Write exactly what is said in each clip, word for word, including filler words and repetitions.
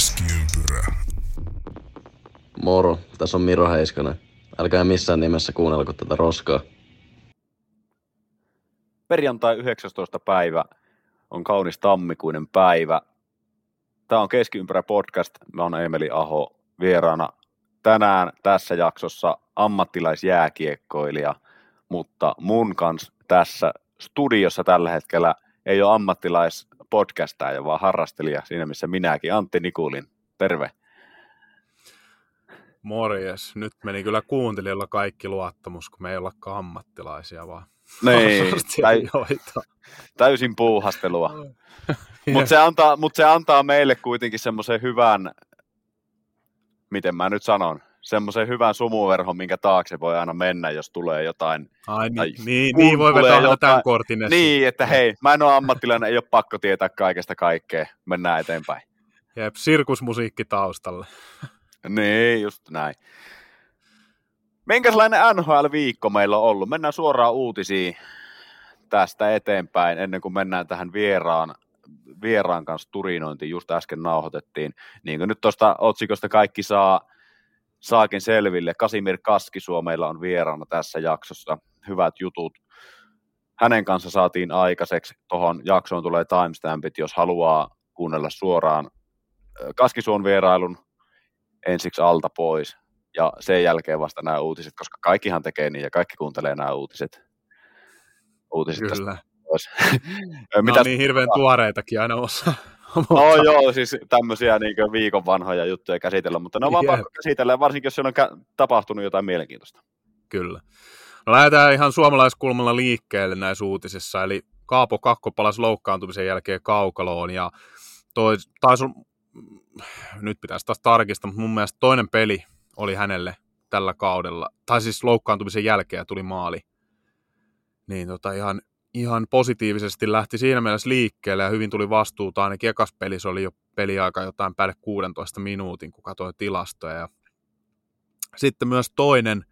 Keskiympyrä. Moro, tässä on Miro Heiskanen. Älkää missään nimessä kuunnelko tätä roskaa. Perjantai yhdeksästoista päivä on kaunis tammikuinen päivä. Tämä on Keskiympyrä podcast. Mä oon Emeli Aho vieraana tänään tässä jaksossa ammattilaisjääkiekkoilija, mutta mun kanssa tässä studiossa tällä hetkellä ei ole ammattilaispodcastaaja, vaan harrastelija siinä missä minäkin. Antti Nikulin, terve. Morjes. Nyt meni kyllä kuuntelijoilla kaikki luottamus, kun me ei ollakaan ammattilaisia, vaan niin, täy- täysin puuhastelua. Mutta se, mut se antaa meille kuitenkin semmoisen hyvän, miten mä nyt sanon, semmoisen hyvän sumuverhon, minkä taakse voi aina mennä, jos tulee jotain. Ai, tai niin, niin voi vetää jotain kortin. Niin, että hei, mä en ole ammattilainen, ei ole pakko tietää kaikesta kaikkea. Mennään eteenpäin. Jep, sirkusmusiikki taustalle. Niin, just näin. Minkälainen N H L-viikko meillä on ollut? Mennään suoraan uutisiin tästä eteenpäin, ennen kuin mennään tähän vieraan, vieraan kanssa turinointiin. Just äsken nauhoitettiin. Niin kuin nyt tuosta otsikosta kaikki saa, saakin selville. Kasimir Kaskisuo meillä on vieraana tässä jaksossa. Hyvät jutut. Hänen kanssa saatiin aikaiseksi. Tuohon jaksoon tulee timestampit, jos haluaa kuunnella suoraan Kaskisuon vierailun. Ensiksi alta pois ja sen jälkeen vasta nämä uutiset, koska kaikkihan tekee niin ja kaikki kuuntelee nämä uutiset. uutiset Kyllä. Mitä on niin hirveän tuoreitakin aina osa. No joo, siis tämmöisiä niin kuin viikon vanhoja juttuja käsitellä, mutta ne on vaan pakko käsitellä, varsinkin jos siellä on tapahtunut jotain mielenkiintoista. Kyllä. No lähdetään ihan suomalaiskulmalla liikkeelle näissä uutisissa, eli Kaapo Kakko palasi loukkaantumisen jälkeen kaukaloon ja toi, taisi on nyt pitäisi taas tarkistaa, mutta mun mielestä toinen peli oli hänelle tällä kaudella, tai siis loukkaantumisen jälkeen tuli maali. Niin tota ihan, ihan positiivisesti lähti siinä mielessä liikkeelle ja hyvin tuli vastuuta, ainakin ekas pelissä oli jo peliaika jotain päälle kuudentoista minuutin, kun katsoi tilastoja. Ja sitten myös toinen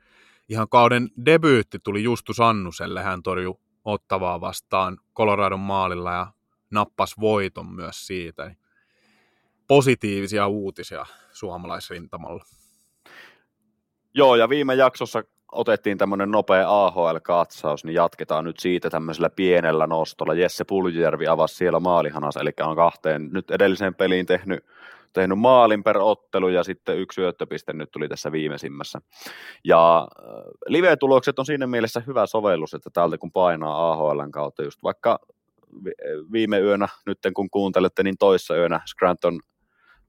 ihan kauden debyytti tuli Justus Annuselle, hän torjui Ottavaa vastaan Coloradon maalilla ja nappasi voiton myös siitä. Positiivisia uutisia suomalaisrintamalla. Joo, ja viime jaksossa otettiin tämmöinen nopea A H L-katsaus, niin jatketaan nyt siitä tämmöisellä pienellä nostolla. Jesse Puljujärvi avasi siellä maalihanansa, eli on kahteen nyt edelliseen peliin tehnyt, tehnyt maalin per ottelu, ja sitten yksi syöttöpiste nyt tuli tässä viimeisimmässä. Ja live-tulokset on siinä mielessä hyvä sovellus, että täältä kun painaa A H L:n kautta just vaikka viime yönä, nyt kun kuuntelette, niin toissa yönä Scranton,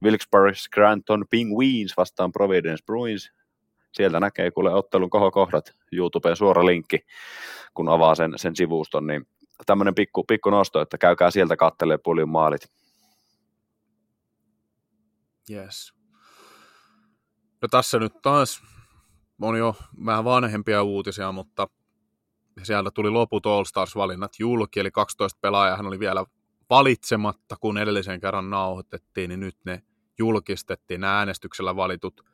Wilkes-Barre Scranton Penguins vastaan Providence Bruins. Sieltä näkee kuule ottelun kohokohdat, YouTubeen suora linkki, kun avaa sen, sen sivuston, niin tämmöinen pikku, pikku nosto, että käykää sieltä katselemaan Puljun maalit. Yes. No tässä nyt taas on jo vähän vanhempia uutisia, mutta sieltä tuli loput All-Stars-valinnat julki, eli kaksitoista pelaajaa hän oli vielä valitsematta, kun edellisen kerran nauhoitettiin, niin nyt ne julkistettiin, nämä äänestyksellä valitut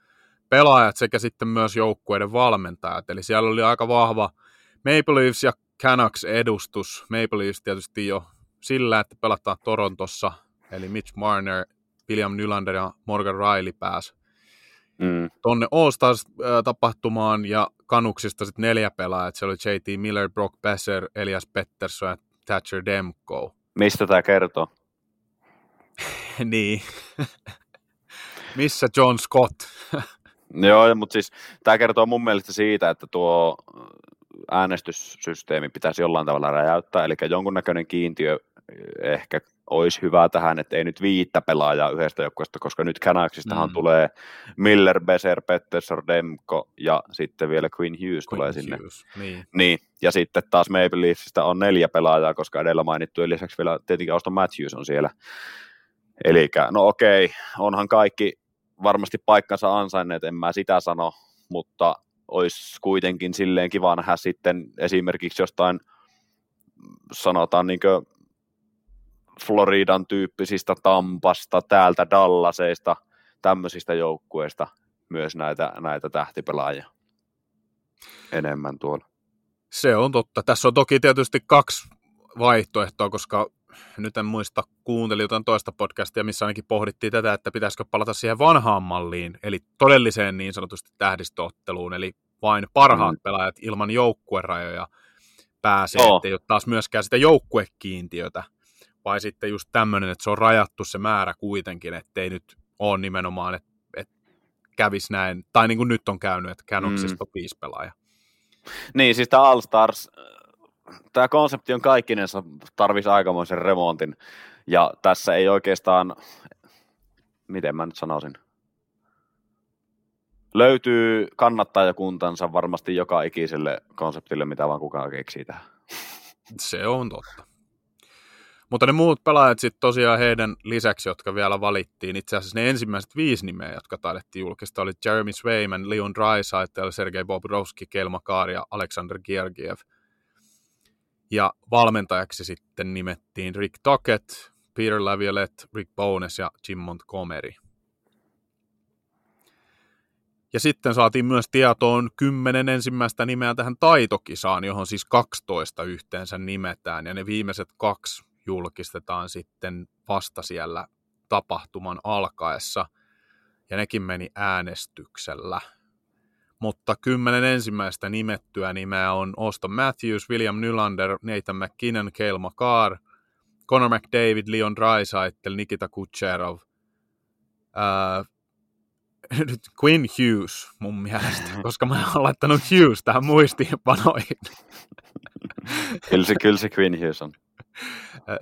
pelaajat sekä sitten myös joukkueiden valmentajat. Eli siellä oli aika vahva Maple Leafs ja Canucks edustus. Maple Leafs tietysti jo sillä, että pelataan Torontossa, eli Mitch Marner, William Nylander ja Morgan Rielly pääsi Mm. tuonne All-Stars-tapahtumaan ja Canucksista sitten neljä pelaajaa, että se oli J T Miller, Brock Besser, Elias Pettersson ja Thatcher Demko. Mistä tämä kertoo? niin. Missä John Scott? Joo, mutta siis tämä kertoo mun mielestä siitä, että tuo äänestyssysteemi pitäisi jollain tavalla räjäyttää, eli jonkunnäköinen kiintiö ehkä olisi hyvä tähän, että ei nyt viittä pelaajaa yhdestä joukkueesta, koska nyt Canucksistahan mm. tulee Miller, Besser, Pettersson, Demko ja sitten vielä Quinn Hughes Quinn tulee sinne. Hughes. Niin. niin. Ja sitten taas Maple Leafsista on neljä pelaajaa, koska edellä mainittujen lisäksi vielä tietenkin Auston Matthews on siellä. Eli no okei, onhan kaikki varmasti paikkansa ansainneet, en mä sitä sano, mutta olisi kuitenkin silleen kiva nähdä sitten esimerkiksi jostain sanotaan niinkö Floridan tyyppisistä, Tampasta, täältä Dallaseista, tämmöisistä joukkueista myös näitä, näitä tähtipelaajia enemmän tuolla. Se on totta. Tässä on toki tietysti kaksi vaihtoehtoa, koska nyt en muista, kuuntelin jotain toista podcastia, missä ainakin pohdittiin tätä, että pitäisikö palata siihen vanhaan malliin, eli todelliseen niin sanotusti tähdistöotteluun, eli vain parhaat mm. pelaajat ilman joukkuerajoja pääsee, oh. ettei ole taas myöskään sitä joukkuekiintiötä, vai sitten just tämmöinen, että se on rajattu se määrä kuitenkin, ettei nyt ole nimenomaan, että et kävisi näin, tai niin kuin nyt on käynyt, että Canucksista mm. viisi pelaaja. Niin, siis tämä All Stars, tämä konsepti on kaikkinensa, tarvisi aikamoisen remontin, ja tässä ei oikeastaan, miten mä nyt sanoisin, löytyy kannattajakuntansa varmasti joka ikiselle konseptille, mitä vaan kukaan keksii tähän. Se on totta. Mutta ne muut pelaajat sitten tosiaan heidän lisäksi, jotka vielä valittiin, itse asiassa ne ensimmäiset viisi nimeä, jotka taidettiin julkista, oli Jeremy Swayman, Leon Draisaitl, Sergei Bobrovski, Cale Makar ja Alexander Georgiev. Ja valmentajaksi sitten nimettiin Rick Tocchet, Peter Laviolette, Rick Bowness ja Jim Montgomery. Ja sitten saatiin myös tietoon kymmenen ensimmäistä nimeä tähän taitokisaan, johon siis kaksitoista yhteensä nimetään. Ja ne viimeiset kaksi julkistetaan sitten vasta siellä tapahtuman alkaessa. Ja nekin meni äänestyksellä. Mutta kymmenen ensimmäistä nimettyä nimeä on Auston Matthews, William Nylander, Nathan McKinnon, Cale Makar, Connor McDavid, Leon Draisaitl, Nikita Kucherov, ää, nyt Quinn Hughes mun mielestä, koska mä oon laittanut Hughes tähän muistiinpanoihin. Kyllä se, kyllä se Quinn Hughes on.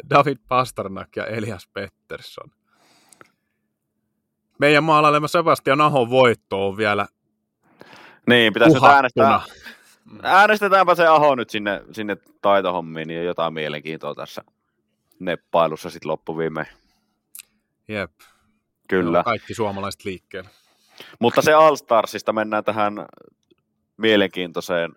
David Pastrnak ja Elias Pettersson. Meidän maalailema Sebastian Ahon voitto on vielä niin, pitäisi nyt äänestää. Äänestetäänpä se Aho nyt sinne, sinne taitohommiin, niin jotain mielenkiintoa tässä neppailussa sitten loppuviimein. Jep. Kyllä. No, kaikki suomalaiset liikkeellä. Mutta se All-Starsista mennään tähän mielenkiintoiseen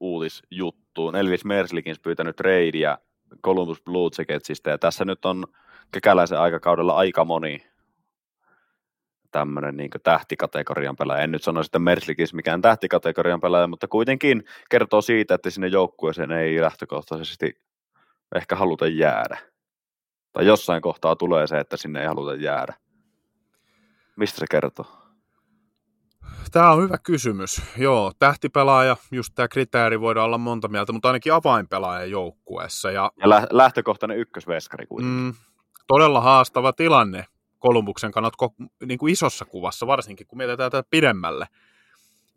uutisjuttuun. Elvis Merzlikins pyytänyt reidiä Columbus Blue Jacketsista, ja tässä nyt on kekäläisen aikakaudella aika moni tämmöinen niin tähtikategorian pelaaja. En nyt sano sitten Merzlikins mikään tähtikategorian pelaaja, mutta kuitenkin kertoo siitä, että sinne joukkueeseen ei lähtökohtaisesti ehkä haluta jäädä. Tai jossain kohtaa tulee se, että sinne ei haluta jäädä. Mistä se kertoo? Tämä on hyvä kysymys. Joo, tähtipelaaja, just tämä kriteeri voidaan olla monta mieltä, mutta ainakin avainpelaaja joukkueessa. Ja, ja lä- lähtökohtainen ykkösveskari kuitenkin. Mm, todella haastava tilanne Kolumbuksen kannat niin kuin isossa kuvassa, varsinkin kun mietitään tätä pidemmälle.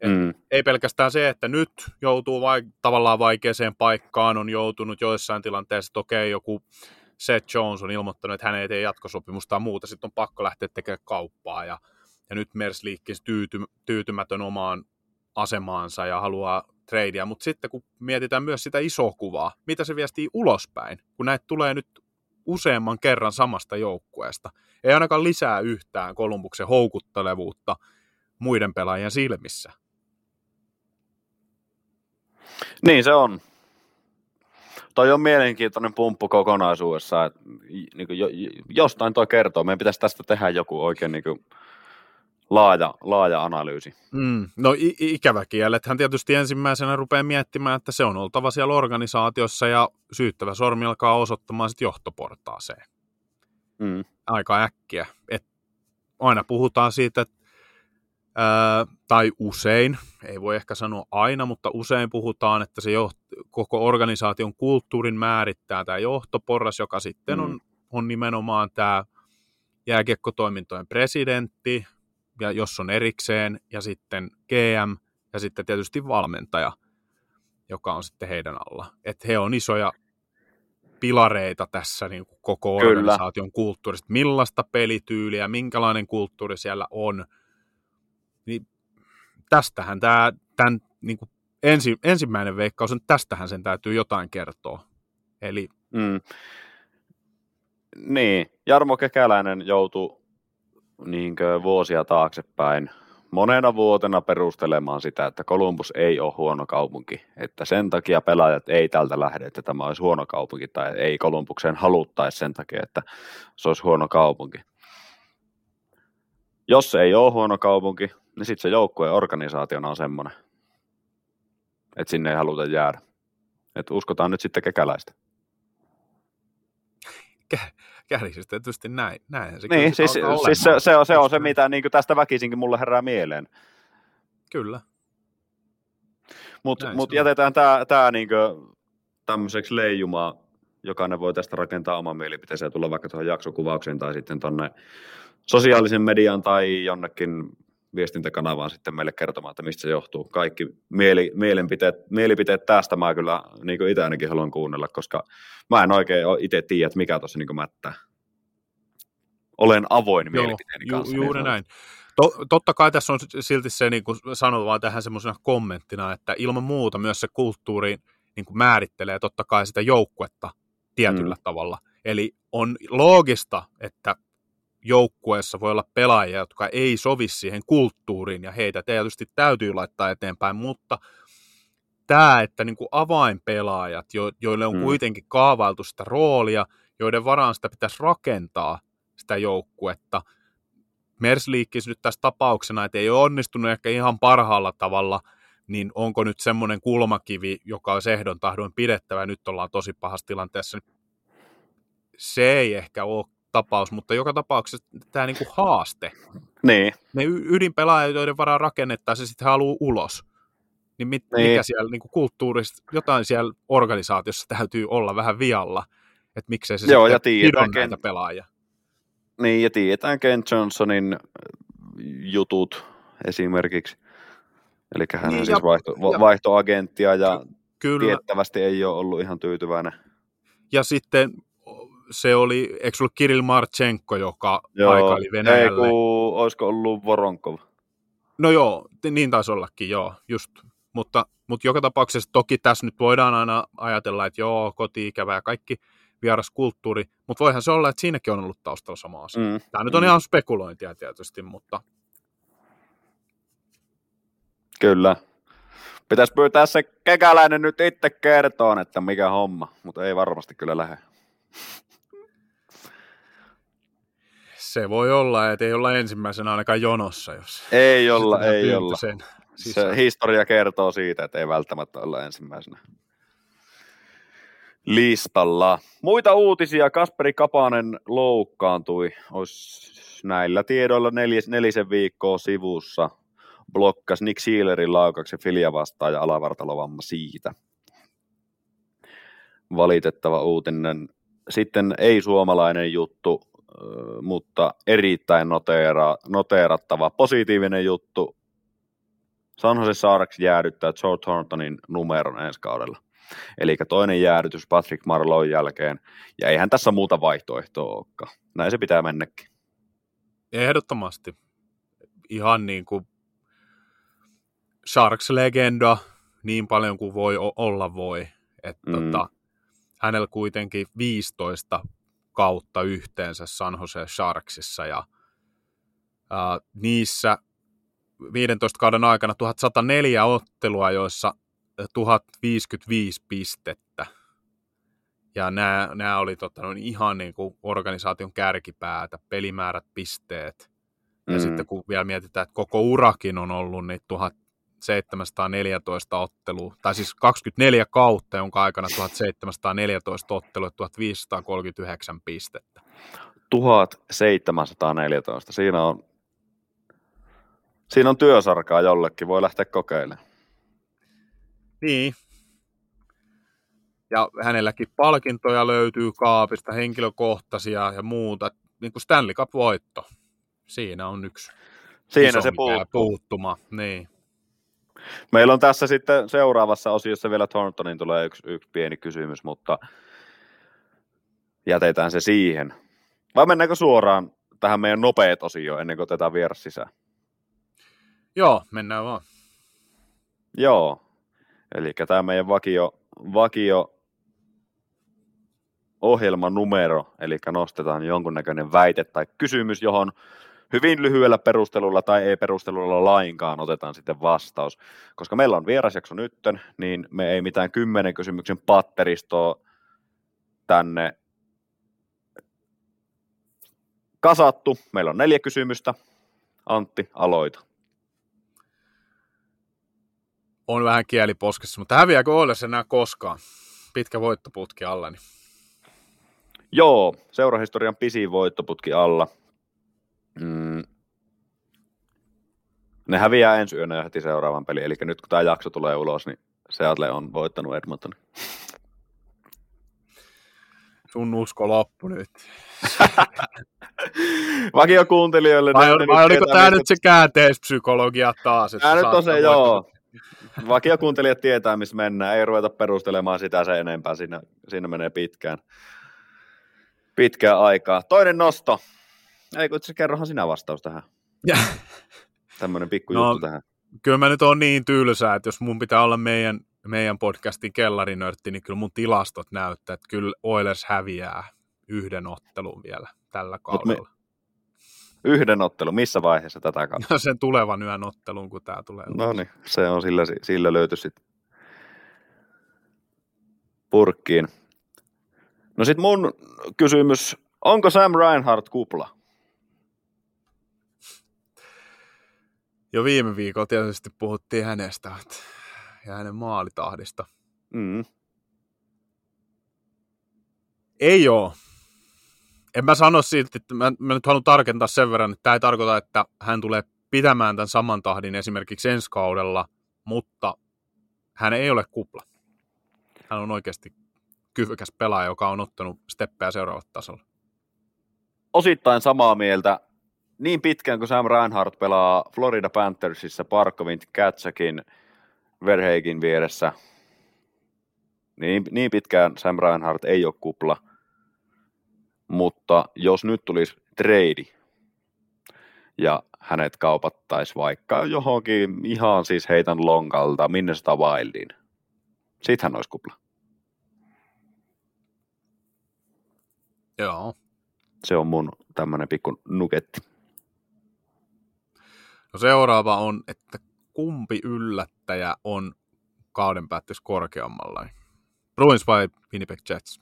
Mm. Ei pelkästään se, että nyt joutuu vaik- tavallaan vaikeaseen paikkaan, on joutunut joissain tilanteessa, että okei, joku Seth Jones on ilmoittanut, että hän ei tee jatkosopimusta ja muuta, sitten on pakko lähteä tekemään kauppaa, ja, ja nyt Merzlikins tyyty, tyytymätön omaan asemaansa ja haluaa treidiä, mutta sitten kun mietitään myös sitä isoa kuvaa, mitä se viestii ulospäin, kun näitä tulee nyt useamman kerran samasta joukkueesta. Ei ainakaan lisää yhtään Kolumbuksen houkuttelevuutta muiden pelaajien silmissä. Niin se on. Toi on mielenkiintoinen pumppu kokonaisuudessa. Niin kuin jostain toi kertoo. Meidän pitäisi tästä tehdä joku oikein niin kuin laaja, laaja analyysi. Mm, no i- ikävä kiellethän tietysti ensimmäisenä rupeaa miettimään, että se on oltava siellä organisaatiossa ja syyttävä sormi alkaa osoittamaan sitten johtoportaaseen. Mm. Aika äkkiä. Et aina puhutaan siitä, että, ää, tai usein, ei voi ehkä sanoa aina, mutta usein puhutaan, että se joht, koko organisaation kulttuurin määrittää tämä johtoporras, joka sitten on, mm. on nimenomaan tämä jääkiekkotoimintojen presidentti, ja jos on erikseen, ja sitten G M, ja sitten tietysti valmentaja, joka on sitten heidän alla. Että he on isoja pilareita tässä niin kuin koko organisaation kulttuurista. Millaista pelityyliä, minkälainen kulttuuri siellä on. Niin tästähän tämä, tämän, niin kuin ensi, ensimmäinen veikkaus on, tästähän sen täytyy jotain kertoa. Eli mm. niin, Jarmo Kekäläinen joutui niinkö vuosia taaksepäin monena vuotena perustelemaan sitä, että Columbus ei ole huono kaupunki, että sen takia pelaajat ei tältä lähde, että tämä olisi huono kaupunki, tai ei Columbukseen haluttaisi sen takia, että se olisi huono kaupunki. Jos se ei ole huono kaupunki, niin sitten se joukkueen organisaationa on semmoinen, että sinne ei haluta jäädä. Että uskotaan nyt sitten kekäläistä. kärjistystä tietysti näin. Näinhän se niin, siis, siis se, se, on, se on se, mitä niin tästä väkisinkin mulle herää mieleen. Kyllä. Mutta mut jätetään tämä tää niinku tämmöiseksi leijumaan. Jokainen voi tästä rakentaa oman mielipiteensä ja tulla vaikka tuohon jaksokuvaukseen tai sitten tuonne sosiaalisen median tai jonnekin viestintäkanavaan sitten meille kertomaan, että mistä se johtuu. Kaikki mieli, mielipiteet, mielipiteet tästä mä kyllä niin kuin itse ainakin haluan kuunnella, koska mä en oikein itse tiedä, että mikä tuossa niin mättää. Olen avoin mielipiteeni kanssa. Ju, juuri niin näin. To, totta kai tässä on silti se, niin kuin sanot vaan tähän semmoisena kommenttina, että ilman muuta myös se kulttuuri niin kuin määrittelee totta kai sitä joukkuetta tietyllä mm. tavalla. Eli on loogista, että joukkueessa voi olla pelaajia, jotka ei sovi siihen kulttuuriin, ja heitä tietysti täytyy laittaa eteenpäin, mutta tämä, että niin kuin avainpelaajat, joille on mm. kuitenkin kaavailtu sitä roolia, joiden varaan sitä pitäisi rakentaa sitä joukkuetta. Merzlikins nyt tässä tapauksena, että ei ole onnistunut ehkä ihan parhaalla tavalla, niin onko nyt semmoinen kulmakivi, joka on ehdon tahdoin pidettävä, nyt ollaan tosi pahassa tilanteessa. Se ei ehkä ole tapaus, mutta joka tapauksessa tämä niinku haaste. Niin. Ne ydinpelaajat, joiden varaan rakennettaisiin, se sitten haluaa ulos. Niin, mit, niin. Mikä siellä niinku kulttuurista, jotain siellä organisaatiossa täytyy olla vähän vialla, että miksei se joo, sitten pidon näitä pelaajia. Niin, ja tiedetään Ken Johnsonin jutut esimerkiksi. Eli hän niin, siis vaihto, ja, vaihto agenttia ja kyllä. Tiettävästi ei ole ollut ihan tyytyväinen. Ja sitten se oli, eikö ollut Kirill Marchenko, joka joo, aikaili Venäjälle? Ei kun, olisiko ollut Voronkov? No joo, niin taisi ollakin, joo, just. Mutta, mutta joka tapauksessa toki tässä nyt voidaan aina ajatella, että joo, koti-ikävä ja kaikki vieras kulttuuri, mutta voihan se olla, että siinäkin on ollut taustalla sama asia. Mm, Tämä nyt on mm. ihan spekulointia tietysti, mutta... Kyllä. Pitäisi pyytää se kekäläinen nyt itse kertoon, että mikä homma, mutta ei varmasti kyllä lähde. Se voi olla, että ei olla ensimmäisenä ainakaan jonossa. Jos ei olla, ei olla. Se historia kertoo siitä, että ei välttämättä olla ensimmäisenä listalla. Muita uutisia. Kasperi Kapanen loukkaantui. Olisi näillä tiedoilla neljäs, nelisen viikkoa sivussa. Blokkas Nick Sealerin laukauksen Filia vastaan ja alavartalovamma siitä. Valitettava uutinen. Sitten ei suomalainen juttu, mutta erittäin noteera, noteerattava positiivinen juttu. San Jose Sharks jäädyttää Joe Thorntonin numeron ensi kaudella. Eli toinen jäädytys Patrick Marleaun jälkeen. Ja eihän tässä muuta vaihtoehtoa olekaan. Näin se pitää mennäkin. Ehdottomasti. Ihan niin kuin Sharks-legenda niin paljon kuin voi olla voi. Että mm. tota, hänellä kuitenkin viisitoista kautta yhteensä San Jose Sharksissa ja ää, niissä viidentoista kauden aikana tuhatsataneljä ottelua, joissa tuhat viisikymmentäviisi pistettä. Ja nämä, nämä oli tota, no, ihan niin kuin organisaation kärkipäätä, pelimäärät, pisteet. Ja mm. sitten kun vielä mietitään, että koko urakin on ollut niin tuhat seitsemänsataaneljätoista ottelua, tai siis kaksikymmentäneljä kautta, jonka aikana tuhat seitsemänsataaneljätoista ottelua, tuhat viisisataakolmekymmentäyhdeksän pistettä. tuhat seitsemänsataaneljätoista, siinä on, siinä on työsarkaa jollekin, voi lähteä kokeilemaan. Niin, ja hänelläkin palkintoja löytyy kaapista, henkilökohtaisia ja muuta, niin kuin Stanley Cup-voitto, siinä on yksi siinä se puuttuu. puuttuma, niin. Meillä on tässä sitten seuraavassa osiossa vielä Thorntonin tulee yksi, yksi pieni kysymys, mutta jätetään se siihen. Vai mennäänkö suoraan tähän meidän nopeet osioon ennen kuin otetaan vieras sisään? Joo, mennään vaan. Joo, eli tämä meidän vakio, vakio ohjelmanumero, eli nostetaan jonkunnäköinen väite tai kysymys, johon hyvin lyhyellä perustelulla tai ei perustelulla lainkaan otetaan sitten vastaus. Koska meillä on vierasjakso nytten, niin me ei mitään kymmenen kysymyksen patteristoa tänne kasattu. Meillä on neljä kysymystä. Antti, aloita. On vähän kieliposkessa, mutta häviääkö Oilers enää koskaan? Pitkä voittoputki alla. Niin. Joo, seurahistorian pisin voittoputki alla. Mm. Ne häviää ensi yönä ja heti seuraavan pelin. Eli nyt kun tämä jakso tulee ulos, niin Seattle on voittanut Edmontonin. Sun usko loppu nyt. Vakio kuuntelijoille. Vai, on, vai oliko tämä nyt se käänteispsykologia taas? Tämä nyt on se, joo. Vakio kuuntelijat tietää, missä mennään. Ei ruveta perustelemaan sitä sen enempää. Siinä, siinä menee pitkään. Pitkään aikaa. Toinen nosto. Ei kun itse kerrohan sinä vastaus tähän. Tämmöinen pikku no, juttu tähän. Kyllä mä nyt on niin tylsää, että jos mun pitää olla meidän, meidän podcastin kellarinörtti, niin kyllä mun tilastot näyttää, että kyllä Oilers häviää yhden ottelun vielä tällä kaudella. Me... Yhden ottelun? Missä vaiheessa tätä kautta? No sen tulevan yön ottelun, kun tää tulee. No niin, se on sillä, sillä löyty sitten purkkiin. No sit mun kysymys, onko Sam Reinhardt kupla? Jo viime viikolla tietysti puhuttiin hänestä ja hänen maalitahdista. Mm. Ei oo. En mä sano silti, että mä, mä nyt haluan tarkentaa sen verran, että tää ei tarkoita, että hän tulee pitämään tämän saman tahdin esimerkiksi ensi kaudella, mutta hän ei ole kupla. Hän on oikeasti kyvykäs pelaaja, joka on ottanut steppejä seuraavalle tasolle. Osittain samaa mieltä. Niin pitkään kuin Sam Reinhardt pelaa Florida Panthersissa, Parkkovin, Katsakin, Verheikin vieressä, niin, niin pitkään Sam Reinhardt ei ole kupla. Mutta jos nyt tulisi trade ja hänet kaupattaisi vaikka johonkin, ihan siis heitän lonkalta, minne sitä Wildiin, sit hän olisi kupla. Joo. Se on mun tämmönen pikku nuketti. No seuraava on, että kumpi yllättäjä on kauden päätteeksi korkeammalla? Bruins vai Winnipeg Jets?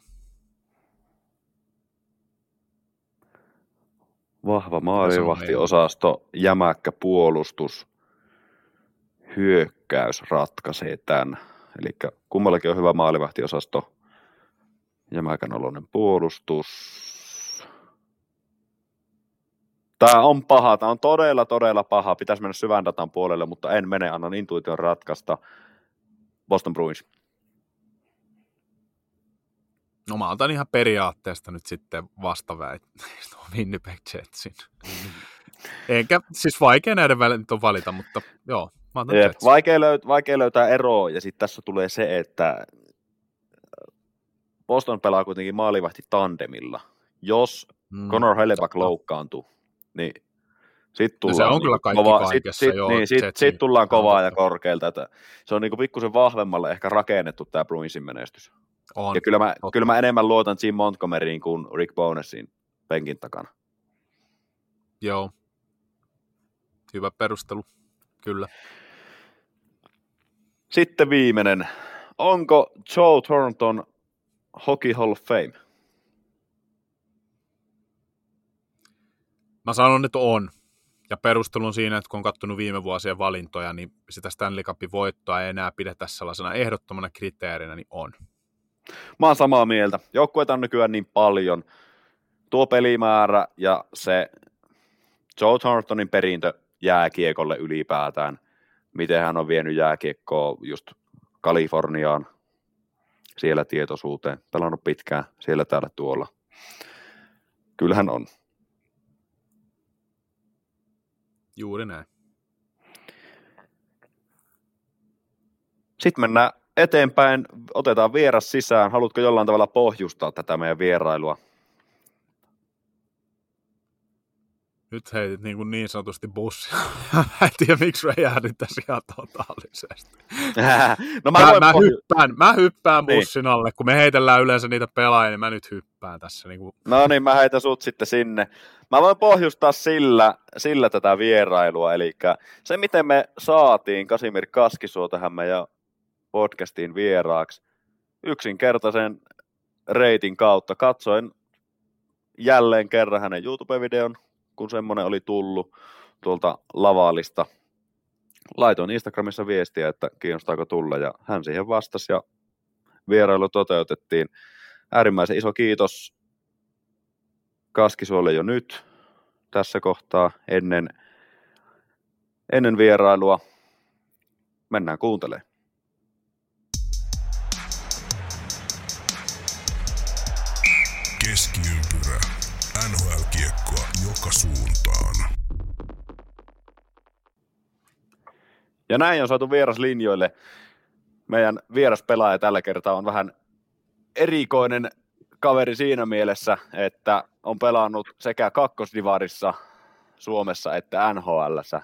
Vahva maalivahtiosasto, jämäkkä puolustus, hyökkäys ratkaisee tämän. Elikkä kummallakin on hyvä maalivahtiosasto, jämäkän oloinen puolustus. Tämä on paha, tämä on todella, todella paha. Pitäisi mennä syvän datan puolelle, mutta en mene, annan intuition ratkaista. Boston Bruins. No mä otan ihan periaatteesta nyt sitten vastaväitteistä Winnipeg Jetsin. Enkä, siis vaikea näiden väliin on valita, mutta joo, mä otan Jep, Jetsin. Vaikea, löyt- vaikea löytää eroa, ja sitten tässä tulee se, että Boston pelaa kuitenkin maalivahti tandemilla. Jos mm, Connor Hellebuyck loukkaantuu, niin sitten tullaan, no niin kova, sit, sit, niin, sit, sit tullaan kovaa ja korkealta. Että se on niin pikkusen vahvemmalle ehkä rakennettu tämä Bruinsin menestys. On, ja kyllä mä, kyllä mä enemmän luotan Jim Montgomeryin kuin Rick Bownessiin penkin takana. Joo. Hyvä perustelu, kyllä. Sitten viimeinen. Onko Joe Thornton Hockey Hall of Fame? Mä sanon, että on. Ja perustelu on siinä, että kun on katsonut viime vuosien valintoja, niin sitä Stanley Cupin voittoa ei enää pidetä sellaisena ehdottomana kriteerinä, niin on. Mä oon samaa mieltä. Joukkueita on nykyään niin paljon. Tuo pelimäärä ja se Joe Thorntonin perintö jääkiekolle ylipäätään. Miten hän on vienyt jääkiekkoa just Kaliforniaan, siellä tietoisuuteen. Pelannut pitkään, siellä täällä tuolla. Kyllähän on. Juuri näin. Sitten mennään eteenpäin. Otetaan vieras sisään. Haluatko jollain tavalla pohjustaa tätä meidän vierailua? Nyt heitit niin, kuin niin sanotusti bussia. En tiedä, miksi mä jäädyn tässä ihan totaalisesti. No mä, mä, mä, hyppään, mä hyppään bussin alle. Kun me heitellään yleensä niitä pelaajia, niin mä nyt hyppään tässä. Niin kuin... No niin, mä heitän sut sitten sinne. Mä voin pohjustaa sillä, sillä tätä vierailua. Eli se, miten me saatiin Kasimir Kaskisuo tähän meidän podcastiin vieraaksi, yksinkertaisen reitin kautta. Katsoin jälleen kerran hänen YouTube-videon, kun semmoinen oli tullut tuolta Lavalista. Laitoin Instagramissa viestiä, että kiinnostaako tulla, ja hän siihen vastasi, ja vierailu toteutettiin. Äärimmäisen iso kiitos Kaskisuolle jo nyt tässä kohtaa ennen, ennen vierailua. Mennään kuuntelemaan. Keskiympyrä. N H L-kiekkoa joka suuntaan. Ja näin on saatu vieraslinjoille. Meidän vieraspelaaja tällä kertaa on vähän erikoinen kaveri siinä mielessä, että on pelannut sekä kakkosdivarissa Suomessa että N H L:ssä.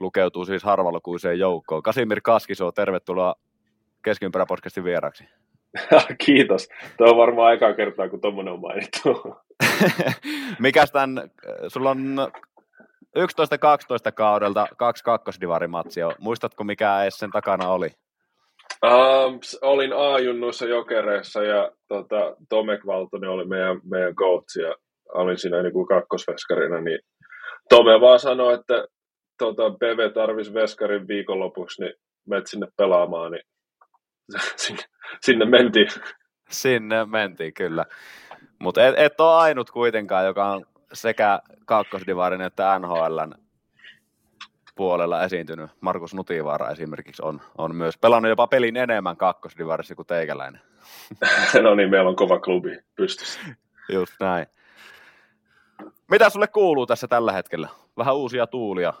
Lukeutuu siis harvalukuiseen joukkoon. Kasimir Kaskisuo, tervetuloa Keskiympärä-podcastin vieraksi. Kiitos. Tuo on varmaan aikaa kertaa, kun tuommoinen on mainittu. Mikäs tämän, sulla on yksitoista kaksitoista kaudelta kaksi kakkosdivarimatsia. Muistatko, mikä edes sen takana oli? Um, olin A-junnuissa Jokereissa ja tota, Tomek Valtonen oli meidän, meidän coach ja olin siinä niin kuin kakkosveskarina. Niin Tome vaan sanoi, että tota, P V tarvisi veskarin viikonlopuksi, niin menet sinne pelaamaan. Niin sinne, sinne mentiin. Sinne mentiin, kyllä. Mutta et, et ole ainut kuitenkaan, joka on sekä kakkosdivarin että N H L:n puolella esiintynyt. Markus Nutivaara esimerkiksi on, on myös pelannut jopa pelin enemmän kakkosdivarissa kuin teikäläinen. No niin, meillä on kova klubi pystyssä. Just näin. Mitä sulle kuuluu tässä tällä hetkellä? Vähän uusia tuulia.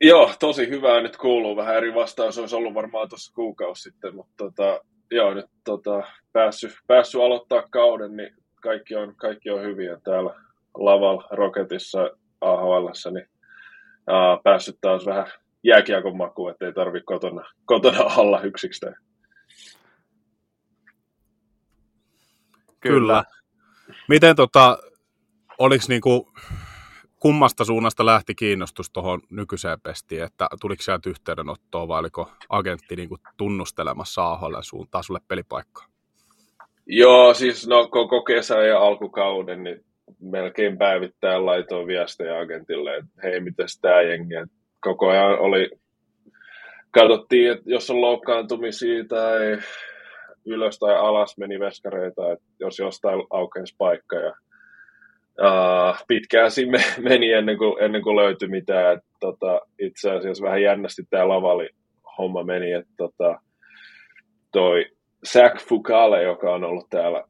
Joo, tosi hyvää nyt kuuluu. Vähän eri vastaus olisi ollut varmaan tuossa kuukausi sitten, mutta tota, joo, nyt tota, päässyt päässy aloittaa kauden, niin kaikki on, kaikki on hyviä täällä Laval Rocketissa A H L:ssä, niin aa, päässyt taas vähän jääkiekon makuun, ettei tarvitse kotona, kotona olla yksikseen. Kyllä. Miten tota, oliko niinku... Kummasta suunnasta lähti kiinnostus tuohon nykyiseen pestiin, että tuliko sieltä yhteydenottoa vai oliko agentti niin kuin tunnustelemassa A H L:n suuntaan sulle pelipaikkaa? Joo, siis no koko kesän ja alkukauden niin melkein päivittäin laitoin viestejä agentille, että hei, mitäs tää jengi. Et koko ajan oli, katsottiin, että jos on loukkaantumisia tai ylös tai alas meni veskareita, että jos jostain aukeisi paikka ja Uh, pitkään siinä meni ennen kuin, ennen kuin löytyi mitään. Et, tota, itse asiassa vähän jännästi tämä Lavali homma meni, että tota, toi Zach Fucale, joka on ollut täällä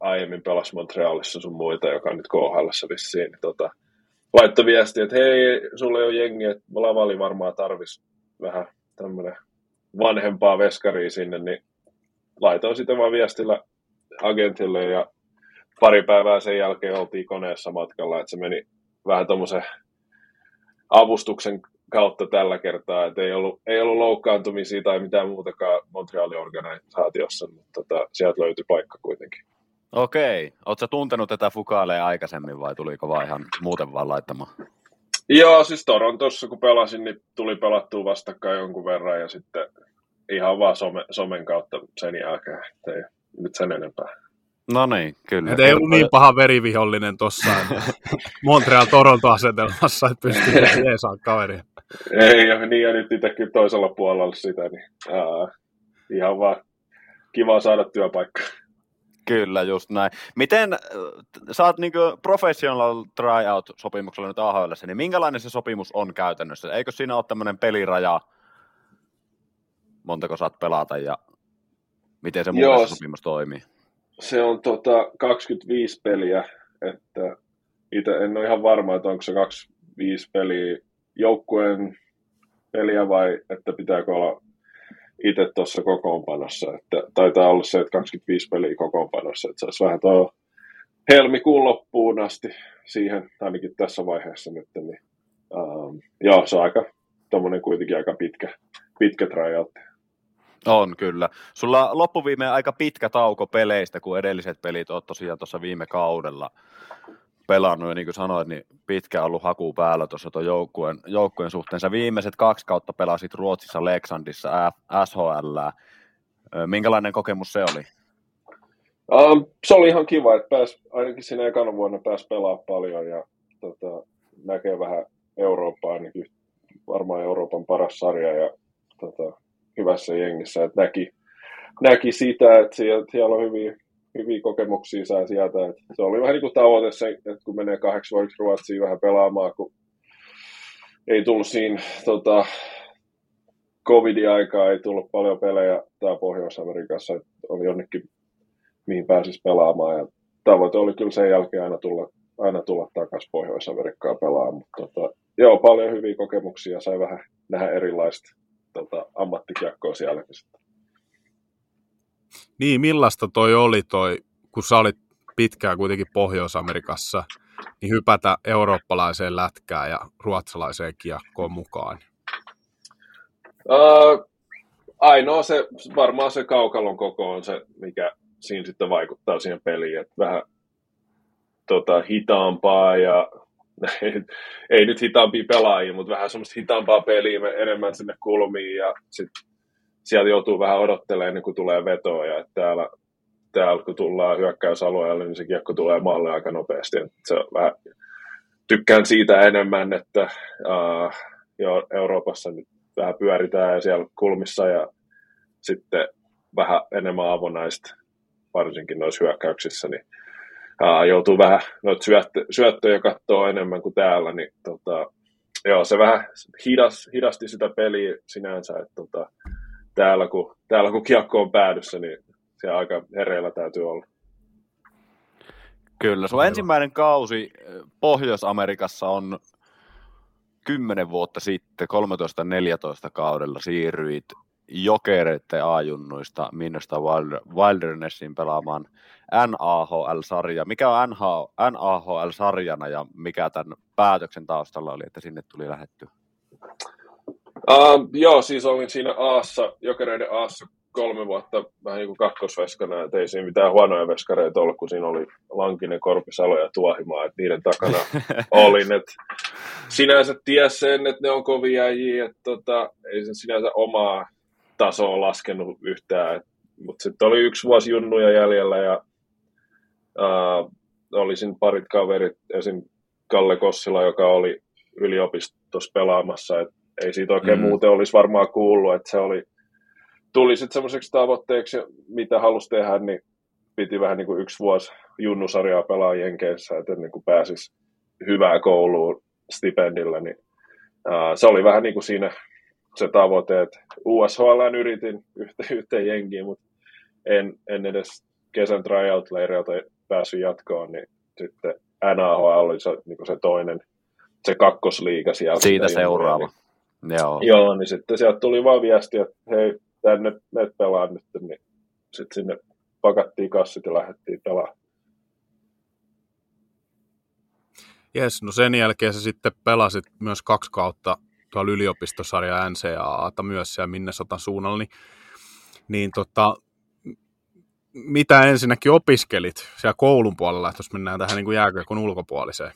aiemmin pelasi Montrealissa sun muita, joka on nyt K H L:ssä vissiin, tota, laittoi viestiä, että hei, sulla ei ole jengi, että Lavali varmaan tarvisi vähän tämmöinen vanhempaa veskaria sinne, niin laitoin sitä vaan viestillä agentille ja pari päivää sen jälkeen oltiin koneessa matkalla, että se meni vähän tommoisen avustuksen kautta tällä kertaa, että ei ollut, ei ollut loukkaantumisia tai mitään muutakaan Montrealin organisaatiossa, mutta tota, sieltä löytyi paikka kuitenkin. Okei. Oletko tuntenut tätä Fucalea aikaisemmin vai tuliko vaan ihan muuten vaan laittamaan? Joo, siis Torontossa kun pelasin, niin tuli pelattua vastakkain jonkun verran ja sitten ihan vaan some, somen kautta sen jälkeen, ettei nyt sen enempää. No niin, kyllä. Et ei ole niin paha verivihollinen tuossa Montreal-Toronto-asetelmassa, että pystyy jeesaan kaveria. Ei ole niin, ja nyt itsekin toisella puolella sitä, niin uh, ihan vaan kiva saada työpaikka. Kyllä, just näin. Miten, sä oot niin kuin professional tryout-sopimuksella nyt A H L:ssä, niin minkälainen se sopimus on käytännössä? Eikö siinä ole tämmöinen peliraja, montako saat pelata ja miten se muun sopimus toimii? Se on tota kaksikymmentäviisi peliä, että itse en ole ihan varma, että onko se kaksikymmentäviisi peliä joukkueen peliä vai että pitääkö olla itse tuossa kokoonpanossa. Että taitaa olla se, että kaksikymmentäviisi peliä kokoonpanossa, että se olisi vähän tuo helmikuun loppuun asti siihen, ainakin tässä vaiheessa nyt. Niin, um, joo, se on aika, tommonen kuitenkin aika pitkä, pitkä tryout. On kyllä. Sulla loppuviimeen aika pitkä tauko peleistä, kun edelliset pelit oot tosiaan tuossa viime kaudella pelannut. Ja niin kuin sanoit, niin pitkä on ollut haku päällä tuossa tuon joukkueen, joukkueen suhteen. Sä viimeiset kaksi kautta pelasit Ruotsissa, Leksandissa, S H L:ää. Minkälainen kokemus se oli? Um, se oli ihan kiva, että pääs, ainakin siinä ekana vuonna pääsi pelaamaan paljon ja tota, näkee vähän Eurooppaa, ainakin varmaan Euroopan paras sarja ja tota, hyvässä jengissä, että näki, näki sitä, että siellä, siellä on hyviä, hyviä kokemuksia sai sieltä. Et se oli vähän niin kuin tavoite se, että kun menee kahdeksan yksi Ruotsiin vähän pelaamaan, kun ei tullut siinä tota, covidin aikaa, ei tullut paljon pelejä tää Pohjois-Amerikassa, että oli jonnekin, mihin pääsisi pelaamaan. Ja tavoite oli kyllä sen jälkeen aina tulla, aina tulla takaisin Pohjois-Amerikkaan pelaamaan. Tota, joo, paljon hyviä kokemuksia, sai vähän nähdä erilaista tota, ammattikiekkoa sielläkin sitten. Niin, millaista toi oli toi, kun sä olit pitkään kuitenkin Pohjois-Amerikassa, niin hypätä eurooppalaiseen lätkään ja ruotsalaiseen kiekkoon mukaan? Äh, ainoa se, varmaan se kaukalon koko on se, mikä siinä sitten vaikuttaa siihen peliin, että vähän tota, hitaampaa ja ei nyt hitaampia pelaajia, mutta vähän semmoista hitaampaa peliä enemmän sinne kulmiin ja sitten sieltä joutuu vähän odottelemaan ennen kuin tulee vetoa ja että täällä, täällä kun tullaan hyökkäysalueelle, niin se kiekko tulee maalle aika nopeasti. Se vähän, tykkään siitä enemmän, että uh, jo Euroopassa nyt vähän pyöritään ja siellä kulmissa ja sitten vähän enemmän avonaista, varsinkin noissa hyökkäyksissä, niin uh, joutuu vähän noita syöttö, syöttöjä katsoa enemmän kuin täällä. Niin, tota, joo, se vähän hidas, hidasti sitä peliä sinänsä, että tota, Täällä kun, täällä kun kiekko on päädyssä, niin se aika hereillä täytyy olla. Kyllä, sun ensimmäinen kausi Pohjois-Amerikassa on kymmenen vuotta sitten, kolmetoista neljätoista kaudella siirryit Jokereiden A-junnuista Minnesota Wildernessin pelaamaan N H L-sarja. Mikä on N H L-sarjana ja mikä tämän päätöksen taustalla oli, että sinne tuli lähdettyä? Uh, joo, siis olin siinä Aassa, Jokereiden Aassa kolme vuotta vähän niin kuin kakkosveskana, että ei siinä mitään huonoja veskareita ollut, kun siinä oli Lankinen, Korpisalo ja Tuohimaa, että niiden takana olin, että sinänsä ties sen, että ne on kovia äijiä, että tota, ei sen sinänsä omaa tasoa laskenut yhtään, mutta sitten oli yksi vuosi junnuja jäljellä ja uh, olisin parit kaverit, esim. Kalle Kossila, joka oli yliopistossa pelaamassa, että ei siitä oikein mm. muuten olisi varmaan kuullut, että se oli, tuli sitten semmoiseksi tavoitteeksi, mitä halusi tehdä, niin piti vähän niin kuin yksi vuosi junnusarjaa pelaa Jenkeissä, että niin kuin pääsisi hyvään kouluun stipendillä. Niin, ää, se oli vähän niin kuin siinä se tavoite, että U S H L:n yritin yhteen, yhteen jenkiin, mutta en, en edes kesän tryout-leireiltä päässyt jatkoon, niin sitten N H L oli se, niin kuin se toinen, se kakkosliiga siellä. Siitä seuraava. Niin, Joo. Joo, niin sitten sieltä tuli vaan viesti, että hei, tänne me pelaan nyt, niin sitten sinne pakattiin kassit ja lähdettiin pelaamaan. Jes, no sen jälkeen sä sitten pelasit myös kaksi kautta tuolla yliopistosarja N C A A:ta myös siellä Minnesotan suunnalla, niin, niin tota, mitä ensinnäkin opiskelit siellä koulun puolella, jos mennään tähän niin kuin jääkiekon ulkopuoliseen?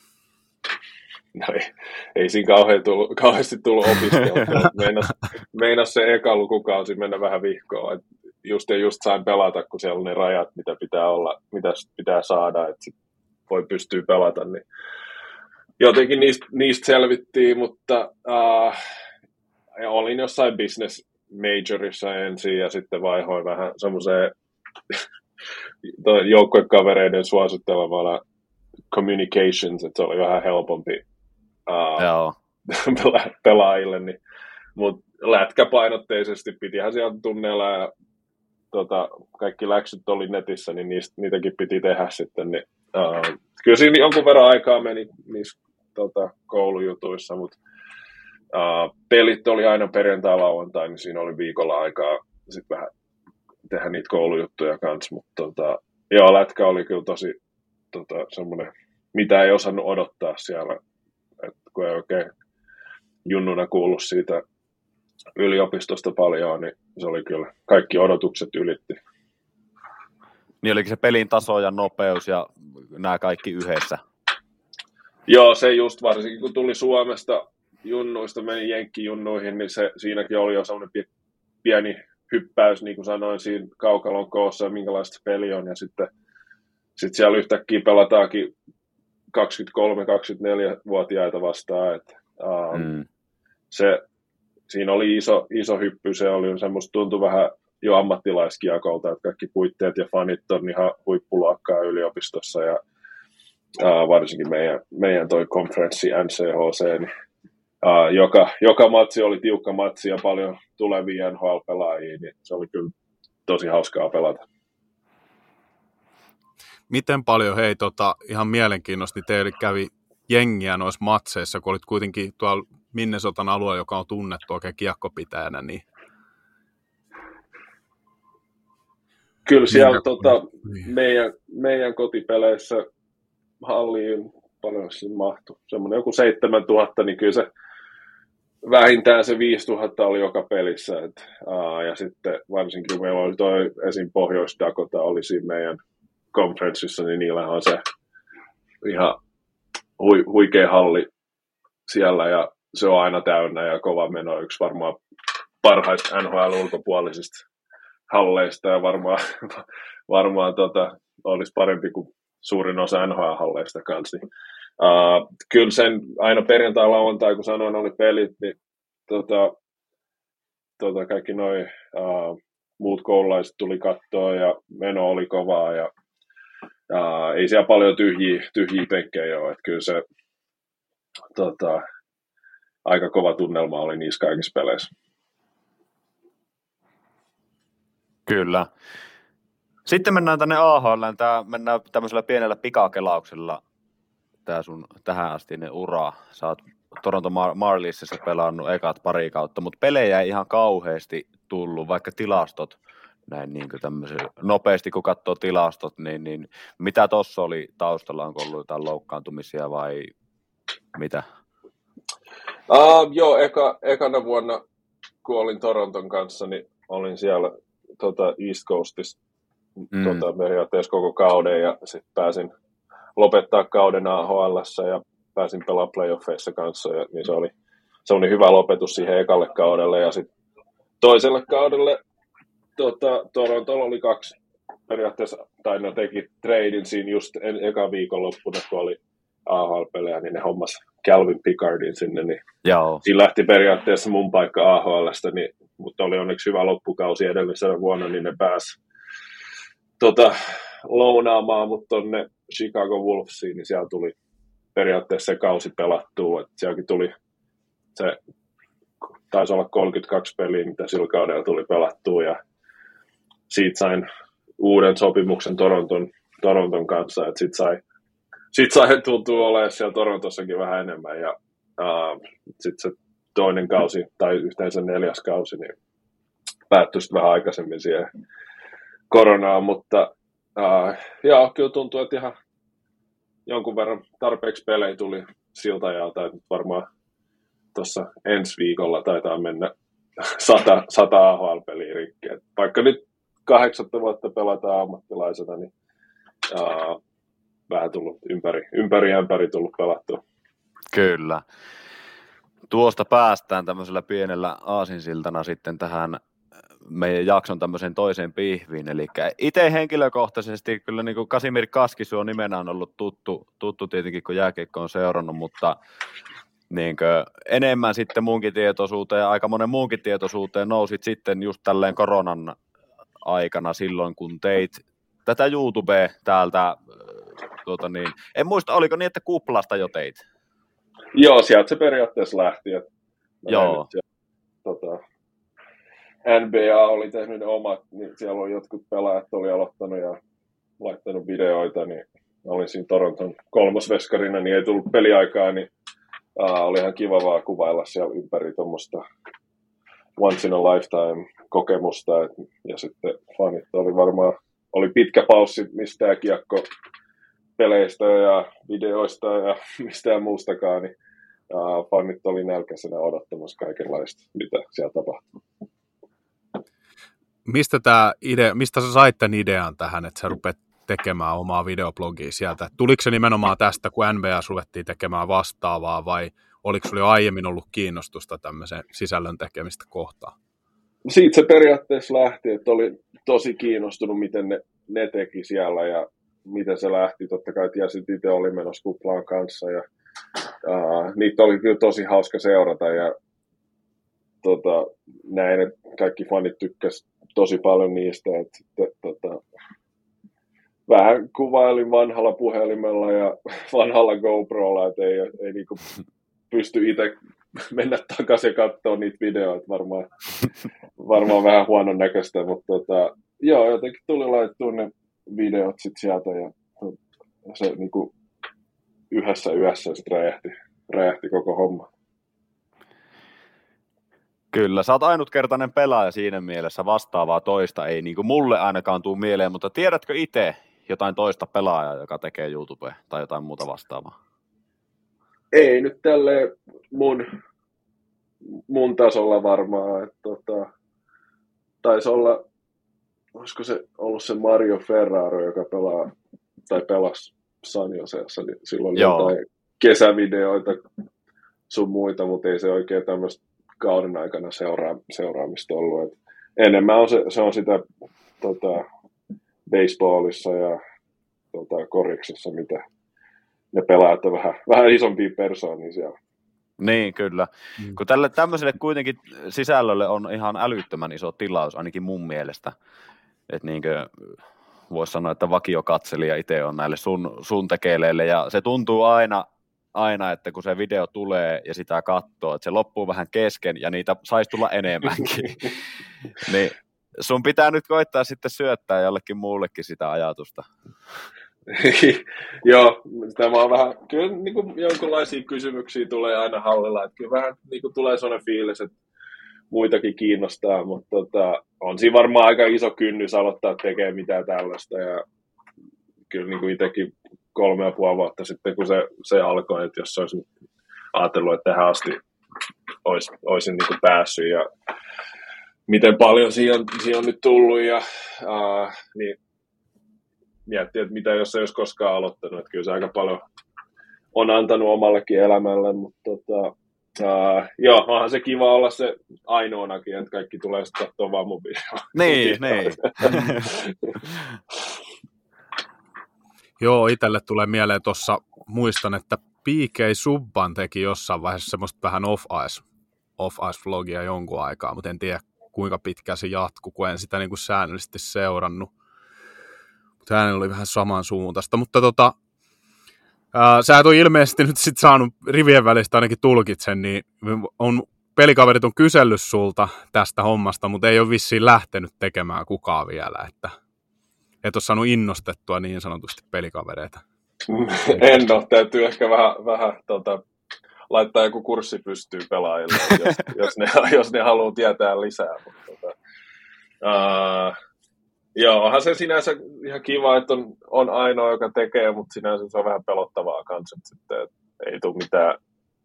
No ei, ei siinä kauhean tullut, kauheasti tullut opiskelua. Meinas, meinas se eka lukukausi mennä vähän vihkoon. Et just ja just sain pelata, kun siellä on ne rajat, mitä pitää olla, mitä pitää saada, että voi pystyä pelata. Niin jotenkin niistä, niistä selvittiin, mutta äh, olin jossain business majorissa ensin ja sitten vaihoin vähän semmoiseen joukkuekavereiden suosittelemalla communications, että se oli vähän helpompi Uh, pelaajille, niin. Mutta lätkäpainotteisesti pitihän siellä tunneilla ja tota, kaikki läksyt oli netissä, niin niistä, niitäkin piti tehdä sitten. Niin, uh, kyllä siinä jonkun verran aikaa meni niissä tota, koulujutuissa, mutta uh, pelit oli aina perjantai-lauantai, niin siinä oli viikolla aikaa sit vähän tehdä niitä koulujuttuja kanssa, mutta tota, joo, lätkä oli kyllä tosi tota, semmoinen, mitä ei osannut odottaa siellä, kun ei oikein junnuna kuullut siitä yliopistosta paljon, niin se oli kyllä, kaikki odotukset ylitti. Niin olikin se pelin taso ja nopeus ja nämä kaikki yhdessä? Joo, se just varsinkin kun tuli Suomesta junnuista, meni jenkkijunnuihin, niin se, siinäkin oli jo sellainen pieni hyppäys, niin kuin sanoin, siinä kaukalon koossa ja minkälaista peli on, ja sitten sit siellä yhtäkkiä pelataankin kaksikymmentäkolme kaksikymmentäneljä-vuotiaita vastaan, että um, mm. se, siinä oli iso, iso hyppy, se oli semmoista, tuntui vähän jo ammattilaiskiekolta, että kaikki puitteet ja fanit on ihan huippuluokkaa yliopistossa ja ää, varsinkin meidän, meidän toi konferenssi N C H C, niin ää, joka, joka matsi oli tiukka matsi ja paljon tulevia N H L-pelaajia, niin se oli kyllä tosi hauskaa pelata. Miten paljon, hei, tota, ihan mielenkiinnosti teille kävi jengiä noissa matseissa, kun olit kuitenkin tuolla Minnesotan alueella, joka on tunnettu oikein kiekkopitäjänä, niin kyllä siellä tota, meidän, meidän kotipeleissä halliin paljon siinä mahtui. Semmoinen joku seitsemäntuhatta, niin kyllä se vähintään se viisituhatta oli joka pelissä. Et, aa, ja sitten varsinkin meillä oli toi esim. Pohjois-Dakota oli siinä meidän konferenssissa, niin niillä on se ihan hui, huikea halli siellä ja se on aina täynnä ja kova meno. Yksi varmaan parhaista N H L-ulkopuolisista halleista ja varmaan, varmaan tota, olisi parempi kuin suurin osa N H L-halleista kanssa. Uh, kyllä sen aina perjantai-lauantai, kun sanoin, oli pelit, niin tota, tota, kaikki noi uh, muut koululaiset tuli kattoon ja meno oli kovaa ja uh, ei siellä paljon tyhjiä, tyhjiä penkkejä ole. Kyllä se tota, aika kova tunnelma oli niissä kaikissa peleissä. Kyllä. Sitten mennään tänne A H L:ään. Tää mennään tämmöisellä pienellä pikakelauksella tää sun tähän asti ne uraa. Sä oot Toronto Marliesissa pelannut ekat pari kautta, mutta pelejä ei ihan kauheasti tullut, vaikka tilastot näin niin kuin tämmöisen nopeasti kun katsoo tilastot, niin, niin mitä tossa oli taustalla? Onko ollut jotain loukkaantumisia vai mitä? Uh, joo, eka, ekana vuonna kun olin Toronton kanssa, niin olin siellä Tota East Coastissa mm. tota, periaatteessa koko kauden ja sitten pääsin lopettaa kauden A H L:ssä ja pääsin pelaamaan playoffeissa kanssa ja niin se oli, se oli hyvä lopetus siihen ekalle kaudelle ja sitten toiselle kaudelle tota, Torontolla oli kaksi periaatteessa, tai ne teki treidin siinä just en, eka viikonloppuna kun oli A H L-pelejä, niin ne hommas Calvin Pickardin sinne, niin Joo. siinä lähti periaatteessa mun paikka A H L:stä, niin, mutta oli onneksi hyvä loppukausi edellisenä vuonna, niin ne pääsi tota, lounaamaan, mutta tonne Chicago Wolvesiin, niin siellä tuli periaatteessa se kausi pelattua, että sielläkin tuli se, taisi olla kolmekymmentäkaksi peliä, mitä sillä kaudella tuli pelattua, ja siitä sain uuden sopimuksen Toronton, Toronton kanssa, että sit sai Sitten sai tuntuu olemaan siellä Torontossakin vähän enemmän ja uh, sitten se toinen kausi tai yhteensä neljäs kausi niin päättyi sitten vähän aikaisemmin siihen koronaan, mutta uh, joo, kyllä tuntuu, että ihan jonkun verran tarpeeksi pelejä tuli siltä ajalta, että varmaan tuossa ensi viikolla taitaa mennä sata, sata A H L-peliä rikkiä. Vaikka nyt kahdeksatta vuotta pelataan ammattilaisena, niin uh, vähän tullut ympäri, ympäri ja ympäri tullut pelattua. Kyllä. Tuosta päästään tämmöisellä pienellä aasinsiltana sitten tähän meidän jakson tämmöiseen toiseen pihviin. Eli itse henkilökohtaisesti kyllä niin kuin Kasimir Kaskisuo on nimenään ollut tuttu, tuttu tietenkin, kun jääkiekko on seurannut, mutta niin enemmän sitten muunkin tietoisuuteen ja aika monen muunkin tietoisuuteen nousit sitten just tälleen koronan aikana silloin, kun teit tätä YouTubea täältä. Tuota niin. En muista, oliko niin, että Kuplasta jo teit? Joo, sieltä se periaatteessa lähti. Joo. Siellä, tota, N B A oli tehnyt omat, niin siellä on jotkut pelaajat oli aloittanut ja laittanut videoita, niin olin siinä Toronton kolmosveskarina, niin ei tullut peliaikaa, niin uh, oli ihan kiva vaan kuvailla siellä ympäri tuommoista once in a lifetime kokemusta. Et, ja sitten fanit oli varmaan, oli pitkä paussi mistään kiekko peleistä ja videoista ja mistään muustakaan, niin uh, fanit oli nälkäisenä odottamassa kaikenlaista, mitä siellä tapahtuu. Mistä, tää idea, mistä sä sait tämän idean tähän, että sä rupeat tekemään omaa videoblogia sieltä? Tuliko se nimenomaan tästä, kun N B A ruvettiin tekemään vastaavaa, vai oliko sulla jo aiemmin ollut kiinnostusta tämmöisen sisällön tekemistä kohtaan? Siitä se periaatteessa lähti, että oli tosi kiinnostunut, miten ne, ne teki siellä ja miten se lähti. Totta kai tiesin, itse oli menossa Kuplaan kanssa ja uh, niitä oli kyllä tosi hauska seurata ja tota, näin, että kaikki fanit tykkäsivät tosi paljon niistä. Että, että, tota, vähän kuvailin vanhalla puhelimella ja vanhalla GoProlla, että ei, ei niinku pysty itse mennä takaisin ja katsoa niitä videoita. Varmaan, varmaan vähän huonon näköistä, mutta tota, joo, jotenkin tuli laittua ne videot sitten sieltä ja se niinku yhdessä yössä sitten räjähti, räjähti koko homma. Kyllä, sä oot ainutkertainen pelaaja siinä mielessä, vastaavaa toista ei niin kuin mulle ainakaan tule mieleen, mutta tiedätkö itse jotain toista pelaajaa, joka tekee YouTubea tai jotain muuta vastaavaa? Ei nyt tälleen mun, mun tasolla varmaan, että tota, taisi olla, olisiko se ollut se Mario Ferraro, joka pelaa tai pelasi San Joseassa, niin silloin joo. Jotain kesävideoita sun muita, mutta ei se oikein tämmöistä kauden aikana seura- seuraamista ollut. Et enemmän on se, se on sitä tota, baseballissa ja tota, koriksessa, mitä ne pelaa, että vähän, vähän isompia persoonia siellä. Niin, kyllä. Mm. Kun tälle tämmöiselle kuitenkin sisällölle on ihan älyttömän iso tilaus, ainakin mun mielestä. Että niinkö voisi sanoa, että vakiokatselija itse on näille sun, sun tekeleille, ja se tuntuu aina, aina, että kun se video tulee ja sitä katsoo, että se loppuu vähän kesken ja niitä saisi tulla enemmänkin, niin sun pitää nyt koittaa sitten syöttää jollekin muullekin sitä ajatusta. Joo, tämä on vähän, kyllä niin kuin jonkinlaisia kysymyksiä tulee aina hallilla, että kyllä vähän niin kuin tulee sellainen fiilis, että muitakin kiinnostaa, mutta tota, on siinä varmaan aika iso kynnys aloittaa tekemään mitään tällaista ja kyllä niin kuin itsekin kolme ja puoli vuotta sitten, kun se, se alkoi, että jos olisin ajatellut, että tähän asti olisin, olisin niin kuin päässyt ja miten paljon siihen on, siihen on nyt tullut ja äh, niin miettii, että mitä jos ei olisi koskaan aloittanut, että kyllä se aika paljon on antanut omallekin elämälle, mutta tota, äh, joo, onhan se kiva olla se ainoanakin, että kaikki tulee sitten katsoa vaan mun videoon. Niin, niin. Joo, itselle tulee mieleen tuossa, muistan, että P K Subban teki jossain vaiheessa semmoista vähän off-ice, off-ice-vlogia jonkun aikaa, mutta en tiedä kuinka pitkään se jatkuu, kun en sitä niin kuin säännöllisesti seurannut. Mutta hänellä oli vähän samansuuntaista, mutta tota, ää, sä et ole ilmeisesti nyt sit saanut rivien välistä, ainakin tulkitsen, niin on, pelikaverit on kysellyt sulta tästä hommasta, mutta ei ole vissiin lähtenyt tekemään kukaan vielä, että... Et ole saanut innostettua niin sanotusti pelikavereita. En ole, täytyy ehkä vähän, vähän tota, laittaa joku kurssi pystyy pelaajille, jos, jos, ne, jos ne haluaa tietää lisää. Mutta, tota, uh, joo, onhan se sinänsä ihan kiva, että on, on ainoa, joka tekee, mutta sinänsä se on vähän pelottavaa kanssa. Sitten, ei tule mitään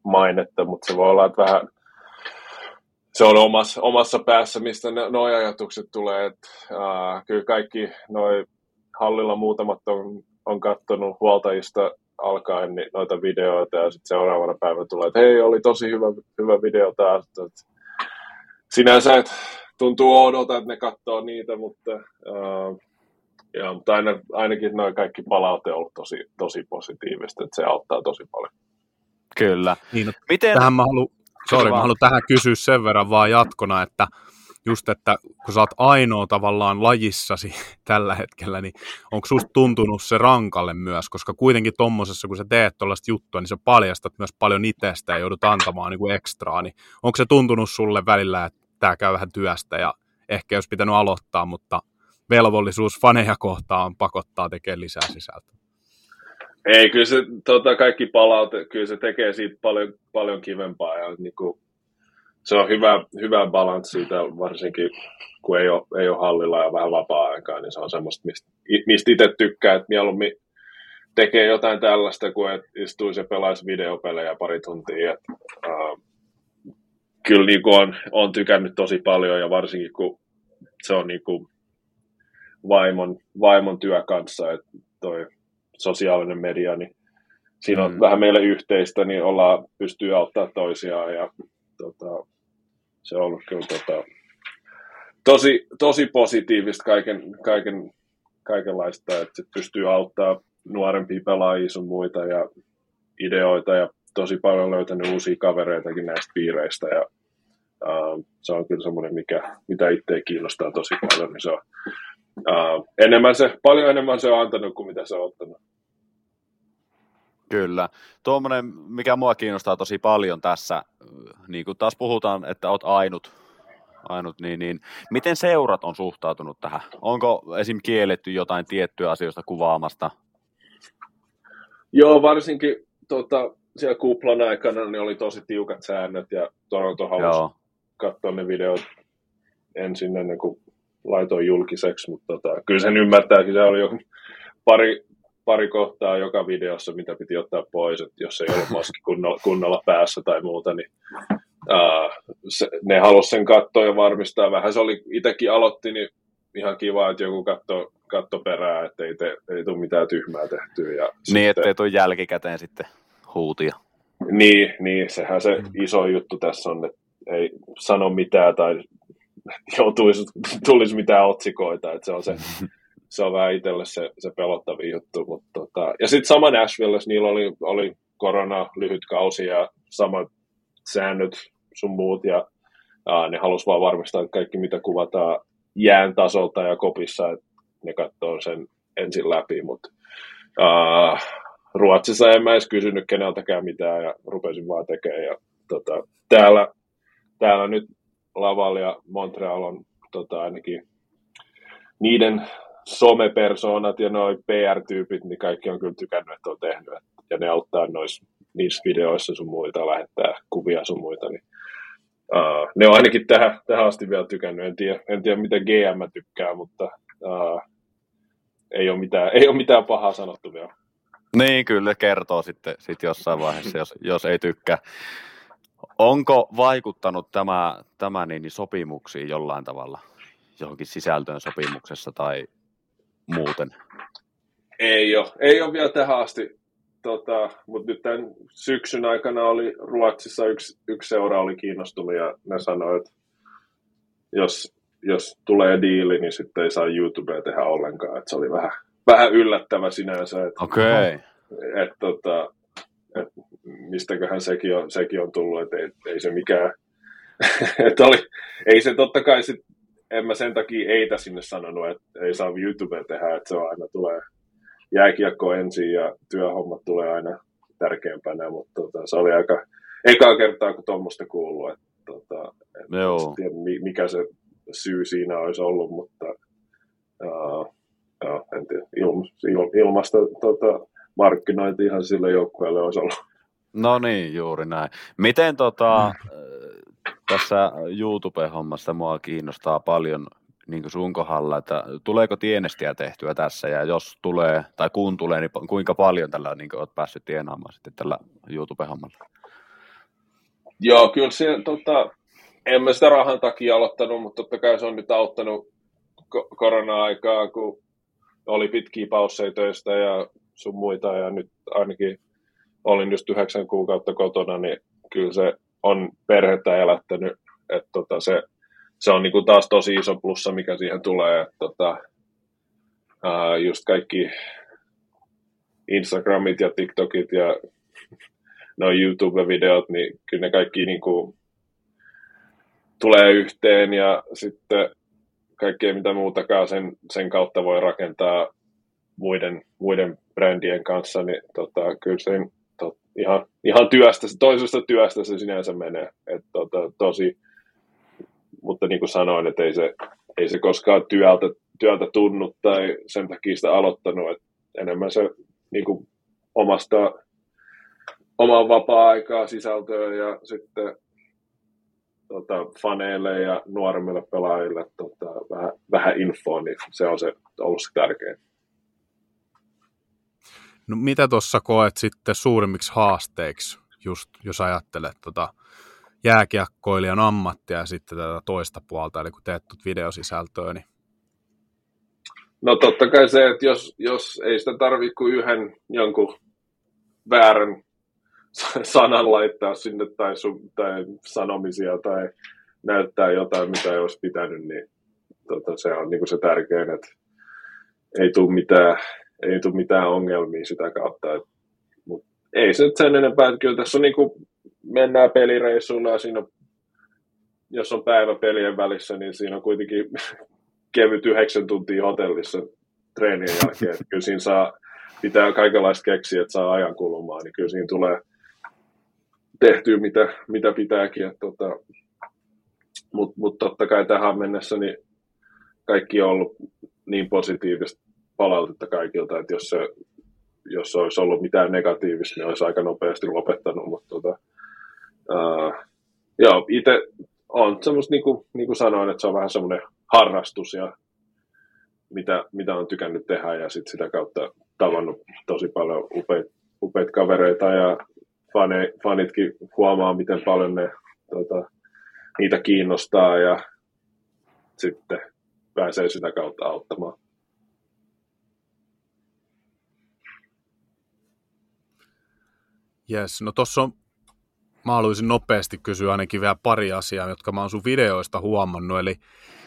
mainetta, mutta se voi olla, että vähän... Se on omassa, omassa päässä, mistä nuo ajatukset tulee. Et, ää, kyllä kaikki noi hallilla muutamat on, on katsonut huoltajista alkaen niin noita videoita ja sitten seuraavana päivänä tulee, että hei, oli tosi hyvä, hyvä video taas. Et, sinänsä et, tuntuu oudolta, että ne katsoo niitä, mutta, ää, ja, mutta aina, ainakin noi kaikki palaute on ollut tosi, tosi positiivista, että se auttaa tosi paljon. Kyllä. Niin, no, miten... Tähän mä haluan... Sori, mä haluan tähän kysyä sen verran vaan jatkona, että just, että kun sä oot ainoa tavallaan lajissasi tällä hetkellä, niin onko susta tuntunut se rankalle myös, koska kuitenkin tommosessa, kun sä teet tollaista juttua, niin sä paljastat myös paljon itsestä ja joudut antamaan niin kuin ekstraa, niin onko se tuntunut sulle välillä, että tää käy vähän työstä ja ehkä jos pitänyt aloittaa, mutta velvollisuus faneja kohtaan pakottaa tekemään lisää sisältöä? Ei, kyllä se tota, kaikki palaute, kyllä se tekee siitä paljon, paljon kivempaa ja niin kuin, se on hyvä, hyvä balanssi siitä, varsinkin kun ei ole, ei ole hallilla ja vähän vapaa-aikaa, niin se on semmoista, mistä, mistä itse tykkää, että mieluummin tekee jotain tällaista, kuin että istuisi ja pelaisi videopelejä pari tuntia. Et, äh, kyllä niin kuin on, on tykännyt tosi paljon ja varsinkin kun se on niin kuin vaimon, vaimon työ kanssa, että toi sosiaalinen media, niin siinä on mm. vähän meille yhteistä, niin ollaan, pystyy auttamaan toisiaan ja tota, se on ollut kyllä tota, tosi, tosi positiivista kaiken, kaiken, kaikenlaista, että pystyy auttamaan nuorempia pelaajia sun muita ja ideoita ja tosi paljon löytänyt uusia kavereitakin näistä piireistä ja Uh, se on kyllä semmoinen, mikä, mitä itseä kiinnostaa tosi paljon. Niin se on, uh, enemmän se, paljon enemmän se on antanut kuin mitä se on ottanut. Kyllä. Tuommoinen, mikä mua kiinnostaa tosi paljon tässä, niin kuin taas puhutaan, että olet ainut, ainut niin, niin miten seurat on suhtautunut tähän? Onko esim. Kielletty jotain tiettyä asioista kuvaamasta? Joo, varsinkin tota, siellä kuplan aikana niin oli tosi tiukat säännöt ja Toronto halusi katsoa ne videot ensin ennen kuin laitoin julkiseksi, mutta tota, kyllä sen ymmärtääkin, se oli jo pari... pari kohtaa joka videossa, mitä piti ottaa pois, että jos ei ollut maski kunnolla, kunnolla päässä tai muuta, niin uh, se, ne halusi sen katsoa ja varmistaa. Vähän se oli, itsekin aloitti, niin ihan kiva, että joku katto, katto perään, että ei, te, ei tule mitään tyhmää tehtyä. Ja niin, sitten, ettei tule jälkikäteen sitten huutia. Niin, niin, sehän se iso juttu tässä on, että ei sano mitään tai joutuisi, tulisi mitään otsikoita, että se on se... Se on vähän itselle se, se pelottavin juttu. Mutta tota, ja sitten sama Nashville, niillä oli, oli korona, lyhyt kausi ja samat säännöt sun muut. Ja aa, ne halusi vaan varmistaa, että kaikki mitä kuvataan jään tasolta ja kopissa, että ne katsoo sen ensin läpi. Mutta aa, Ruotsissa en mä edes kysynyt keneltäkään mitään ja rupesin vaan tekemään. Ja, tota, täällä, täällä nyt Laval ja Montreal on tota, ainakin niiden... somepersoonat ja noi P R-tyypit, niin kaikki on kyllä tykännyt, että on tehnyt. Ja ne auttaa nois, niissä videoissa sun muita, lähettää kuvia sun muita. Niin, uh, ne on ainakin tähän, tähän asti vielä tykännyt. En tiedä, en tiedä mitä G M tykkää, mutta uh, ei ole mitään, ei ole mitään pahaa sanottu vielä. Niin, kyllä kertoo sitten sit jossain vaiheessa, jos, jos ei tykkää. Onko vaikuttanut tämä, tämä niin sopimuksiin jollain tavalla, johonkin sisältöön sopimuksessa tai... muuten? Ei ole. Ei ole vielä tähän asti, tota, mutta nyt tämän syksyn aikana oli Ruotsissa yksi, yksi seura oli kiinnostunut ja ne sanoi, että jos, jos tulee diili, niin sitten ei saa YouTubea tehdä ollenkaan. Et se oli vähän, vähän yllättävä sinänsä, että okay. et, tota, et, mistäköhän sekin on, sekin on tullut, että ei, ei se mikään, että oli, ei se totta kai sitten. En mä sen takia eitä sinne sanonut, että ei saa YouTubea tehdä, että se on aina tulee jääkiekko ensin ja työhommat tulee aina tärkeämpänä, mutta tota, se oli aika ekaa kertaa, kun tuommoista kuuluu, että tota, en tiedä, mikä se syy siinä olisi ollut, mutta uh, uh, en tiedä, il, ilmasta tota, markkinointi ihan sille joukkueelle olisi ollut. No niin, juuri näin. Miten tota... Tässä YouTube-hommassa mua kiinnostaa paljon niin kuin sun kohdalla, että tuleeko tienestiä tehtyä tässä ja jos tulee tai kun tulee, niin kuinka paljon tällä niin kuin olet päässyt tienaamaan sitten tällä YouTube-hommalla? Joo, kyllä siellä, tota, en mä sitä rahan takia aloittanut, mutta totta kai se on nyt auttanut ko- korona-aikaa, kun oli pitkiä pausseja töistä ja sun muita ja nyt ainakin olin just yhdeksän kuukautta kotona, niin kyllä se on perhettä elättänyt, että tota se, se on niinku taas tosi iso plussa, mikä siihen tulee, että tota, ää, just kaikki Instagramit ja TikTokit ja no YouTube-videot, niin kyllä ne kaikki niinku tulee yhteen ja sitten kaikkea mitä muutakaan sen, sen kautta voi rakentaa muiden, muiden brändien kanssa, niin tota, kyllä se Ihan, ihan työstä, toisesta työstä se sinänsä menee, et tota, tosi, mutta niin kuin sanoin, että ei se, ei se koskaan työltä, työltä tunnu tai sen takia sitä aloittanut, et enemmän se niin kuin omasta, omaa vapaa-aikaa sisältöä ja sitten tota, faneille ja nuoremmille pelaajille tota, vähän, vähän infoa, niin se on se, ollut se tärkein. No, mitä tuossa koet sitten suurimmiksi haasteiksi, just jos ajattelet tota jääkiekkoilijan ammattia ja sitten tätä toista puolta, eli kun teet videosisältöä, niin... No totta kai se, että jos, jos ei sitä tarvitse kuin yhden jonkun väärän sanan laittaa sinne tai, sun, tai sanomisia tai näyttää jotain, mitä ei olisi pitänyt, niin tota, se on niin kuin se tärkein, että ei tule mitään... Ei tule mitään ongelmia sitä kautta. Et, mut ei se nyt sen enempää, että kyllä tässä on niinku, mennään pelireissuilla ja siinä on jos on päivä pelien välissä, niin siinä on kuitenkin kevyt yhdeksän tuntia hotellissa treenien jälkeen. Kyllä siinä saa, pitää kaikenlaista keksiä, että saa ajan kulumaan, niin kyllä siinä tulee tehtyä mitä, mitä pitääkin. Tota, Mutta mut totta kai tähän mennessä niin kaikki on ollut niin positiivista palautetta kaikilta, että jos, se, jos olisi ollut mitään negatiivista, niin olisi aika nopeasti lopettanut. Mutta tota, uh, joo, itse on semmoista, niin kuin, niin kuin sanoin, että se on vähän semmoinen harrastus, ja mitä, mitä on tykännyt tehdä, ja sit sitä kautta tavannut tosi paljon upeita, upeita kavereita, ja fane, fanitkin huomaa, miten paljon ne tota, niitä kiinnostaa, ja sitten pääsee sitä kautta auttamaan. Jes, no tossa on, mä haluaisin nopeasti kysyä ainakin vielä pari asiaa, jotka mä oon sun videoista huomannut, eli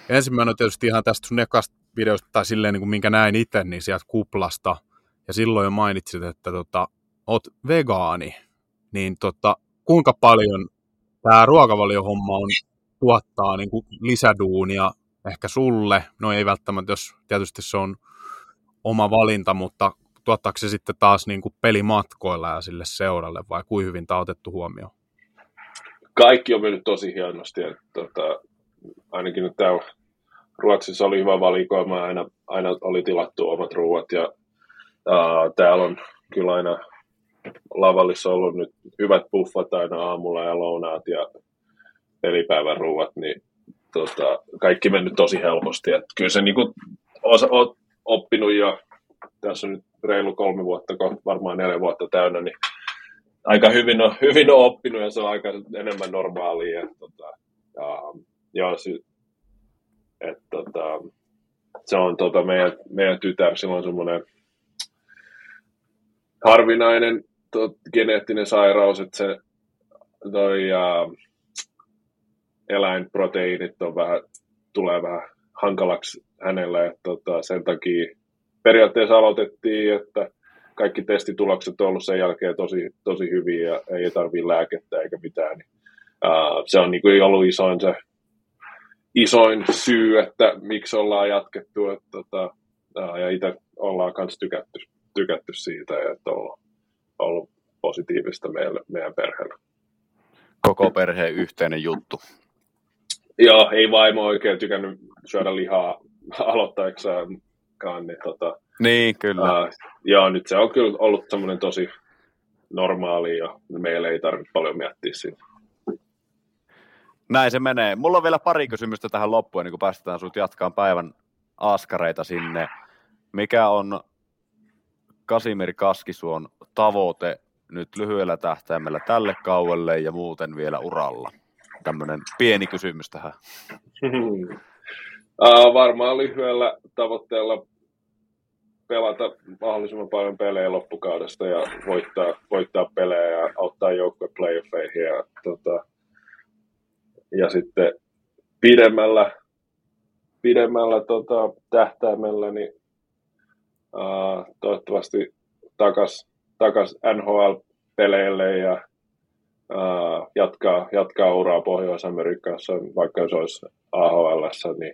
ensimmäinen on tietysti ihan tästä sun ekasta videosta, tai silleen niin kuin minkä näin itse, niin sieltä kuplasta, ja silloin jo mainitsit, että tota, oot vegaani, niin tota, kuinka paljon tämä ruokavaliohomma on, tuottaa niin kuin lisäduunia ehkä sulle, no ei välttämättä, jos tietysti se on oma valinta, mutta tuottaako se sitten taas niin kuin pelimatkoilla ja sille seuralle, vai kuinka hyvin tämä on otettu huomioon? Kaikki on mennyt tosi hienosti, että tota, ainakin nyt täällä Ruotsissa oli hyvä valikoima, aina, aina oli tilattu omat ruuat, ja uh, täällä on kyllä aina Lavallissa on ollut nyt hyvät buffat aina aamulla ja lounaat ja pelipäivän ruuat, niin tota, kaikki mennyt tosi helposti. Et kyllä se niin kuin olet oppinut jo, tässä on nyt reilu kolme vuotta, varmaan neljä vuotta täynnä, niin aika hyvin on, hyvin on oppinut, ja se on aika enemmän normaalia. Ja, tota, ja, et, tota, se on tota, meidän, meidän tytär, sillä on semmoinen harvinainen tot, geneettinen sairaus, että se toi, uh, eläinproteiinit on vähän, tulee vähän hankalaksi hänellä, että tota, sen takia periaatteessa aloitettiin, että kaikki testitulokset on ollut sen jälkeen tosi, tosi hyviä ja ei tarvitse lääkettä eikä mitään. Niin, uh, se on niin kuin ollut isoin, se, isoin syy, että miksi ollaan jatkettu, että, tota, uh, ja itse ollaan myös tykätty. tykätty siitä, että on ollut positiivista meille, meidän perheellä. Koko perheen yhteinen juttu. Joo, ei vaimo oikein tykännyt syödä lihaa aloittaeksaankaan. Niin, tota, niin, kyllä. Ää, joo, nyt se on kyllä ollut semmoinen tosi normaali, ja meillä ei tarvitse paljon miettiä siitä. Näin se menee. Mulla on vielä pari kysymystä tähän loppuun, niin kun päästetään sut jatkaan päivän aaskareita sinne. Mikä on Kasimir Kaskisuon tavoite nyt lyhyellä tähtäimellä tälle kaudelle ja muuten vielä uralla? Tämmöinen pieni kysymys tähän. Hmm. Uh, varmaan lyhyellä tavoitteella pelata mahdollisimman paljon pelejä loppukaudesta ja voittaa, voittaa pelejä ja auttaa joukkueen playoffeihin. Ja, tota, ja sitten pidemmällä, pidemmällä tota, tähtäimellä niin Uh, toivottavasti takas, takas N H L-peleille ja uh, jatkaa, jatkaa uraa Pohjois-Amerikassa, vaikka se olisi A H L:ssä, niin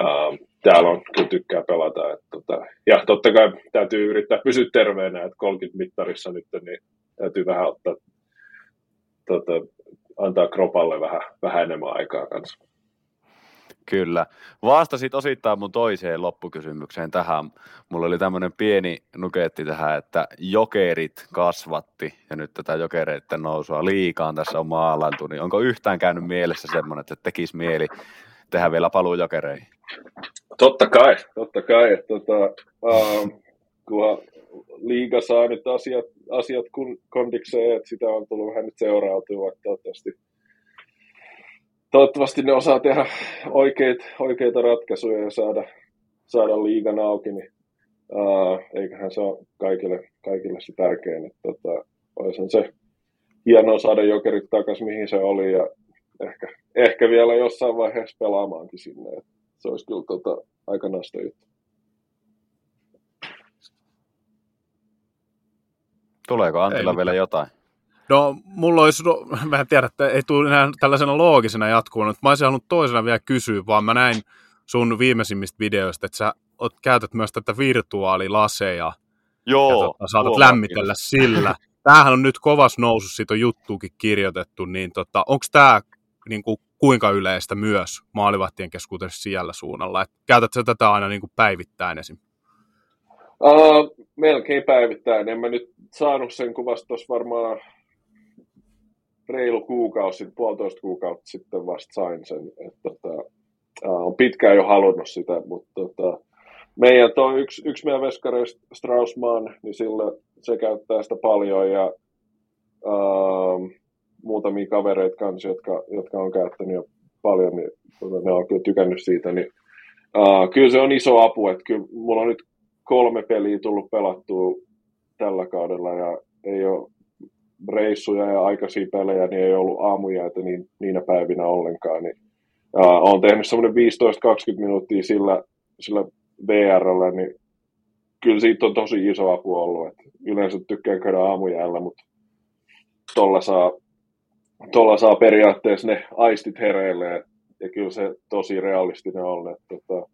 uh, täällä on kyllä tykkää pelata. Et, tota, ja totta kai täytyy yrittää pysyä terveenä, että kolmekymmentä mittarissa nyt, niin täytyy vähän ottaa, tota, antaa kropalle vähän, vähän enemmän aikaa kanssa. Kyllä. Vastasit osittain mun toiseen loppukysymykseen tähän. Mulla oli tämmöinen pieni nuketti tähän, että jokerit kasvatti ja nyt tätä jokereiden nousua liikaan tässä on maalantu. Niin onko yhtään käynyt mielessä semmoinen, että tekisi mieli tehdä vielä paluu jokereihin? Totta kai, totta kai. Tota, ähm, kunhan liiga saa nyt asiat, asiat kun kondikseen, että sitä on tullut vähän nyt seurautua toivottavasti. Toivottavasti ne osaa tehdä oikeit, oikeita ratkaisuja ja saada, saada liigan auki, niin uh, eiköhän se ole kaikille, kaikille se tärkein. Että, tota, olisihan se hienoa saada jokerit takaisin, mihin se oli, ja ehkä, ehkä vielä jossain vaiheessa pelaamaankin sinne. Että se olisi kyllä tota, aika nasta juttu. Tuleeko Antilla vielä jotain? No, mulla olisi, no, mä en tiedä, että ei tule enää tällaisena loogisena jatkuvana, mutta mä olisin halunnut toisena vielä kysyä, vaan mä näin sun viimeisimmistä videoista, että sä oot, käytät myös tätä virtuaalilaseja. Joo. Tota, saatat lämmitellä on sillä. Tämähän on nyt kovas nousu, siitä on juttuukin kirjoitettu, niin tota, onko tämä niin kuin, kuinka yleistä myös maalivahtien keskuudessa siellä suunnalla? Et käytätkö sä tätä aina niin kuin päivittäin esim? Uh, melkein päivittäin. En mä nyt saanut sen kuvasta tuossa varmaan reilu kuukausi sitten, puolitoista kuukautta sitten vasta sain sen. Et, tota, uh, on pitkään jo halunnut sitä, mutta tota, meidän toi yksi, yksi meidän veskareista Straussman, niin sillä se käyttää sitä paljon ja uh, muutamia kavereita kanssa, jotka, jotka on käyttänyt jo paljon, niin ne on kyllä tykännyt siitä. Niin, uh, kyllä se on iso apu, että kyllä mulla on nyt kolme peliä tullut pelattua tällä kaudella ja ei ole reissuja ja aikaisia pelejä, niin ei ollut aamujäitä niin, niinä päivinä ollenkaan. Niin, uh, olen tehnyt semmoinen viisitoista kaksikymmentä minuuttia sillä, sillä V R:llä, niin kyllä siitä on tosi iso apu ollut. Et yleensä tykkään käydä aamujäällä, mutta tuolla saa, tuolla saa periaatteessa ne aistit hereille. Et, ja kyllä se tosi realistinen on. Et, tota,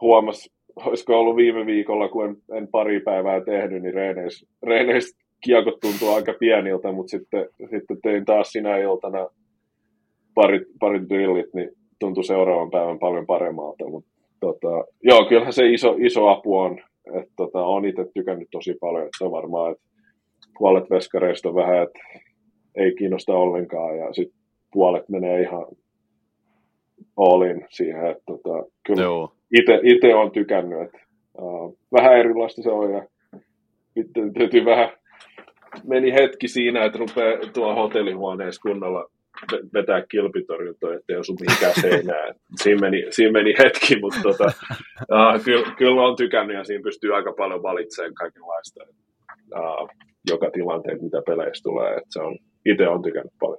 huomas, olisiko ollut viime viikolla, kun en, en pari päivää tehnyt, niin reeneissä reeneis kiekot tuntuu aika pieniltä, mutta sitten, sitten tein taas sinä iltana parit, parit drillit, niin tuntui seuraavan päivän paljon paremmalta. Mut, tota, joo, kyllähän se iso, iso apu on. Et, tota, olen itse tykännyt tosi paljon, että on varmaan, että puolet veskareista on vähän, että ei kiinnosta ollenkaan, ja sitten puolet menee ihan all in siihen, että tota, kyllä itse olen tykännyt, että uh, vähän erilaista se on, ja sitten täytyy vähän, meni hetki siinä, että rupeaa tuolla hotellihuoneessa kunnolla vetää kilpitorjuntoa, ettei osu mihinkään seinään. Siinä meni, siinä meni hetki, mutta tota, uh, kyllä, kyllä olen tykännyt, ja siinä pystyy aika paljon valitsemaan kaikenlaista, uh, joka tilanteet, mitä peleissä tulee, että se on, itse olen tykännyt paljon.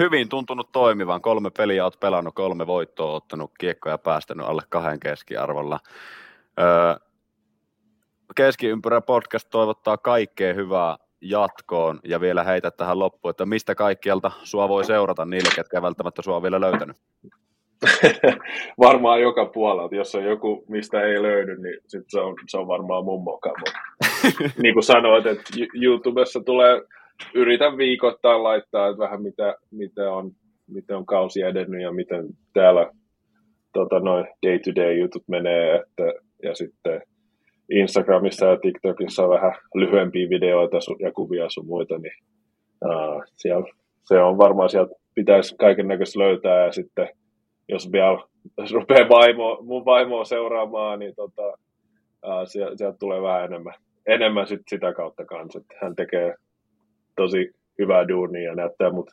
Hyvin tuntunut toimivan. Kolme peliä olet pelannut, kolme voittoa ottanut, kiekkoja päästänyt alle kahden keskiarvolla. Öö, Keskiympyrä podcast toivottaa kaikkea hyvää jatkoon ja vielä heitä tähän loppuun, että mistä kaikkialta sua voi seurata niille, ketkä ei välttämättä sua vielä löytänyt? Varmaan joka puolelta. Jos on joku, mistä ei löydy, niin sit se, on, se on varmaan mun moka. Niin kuin sanoit, että YouTubessa tulee... Yritän viikoittain laittaa, että vähän mitä, mitä, on, mitä on kausi edennyt ja miten täällä tota, noin day-to-day jutut menee. Että, ja sitten Instagramissa ja TikTokissa on vähän lyhyempiä videoita ja kuvia sun muita. Niin, uh, siellä, se on varmaan, sieltä pitäisi kaiken näköistä löytää. Ja sitten jos vielä jos rupeaa vaimo, mun vaimoa seuraamaan, niin tota, uh, sieltä, sieltä tulee vähän enemmän, enemmän sit sitä kautta kanssa. Hän tekee tosi hyvää duunia ja näyttää mut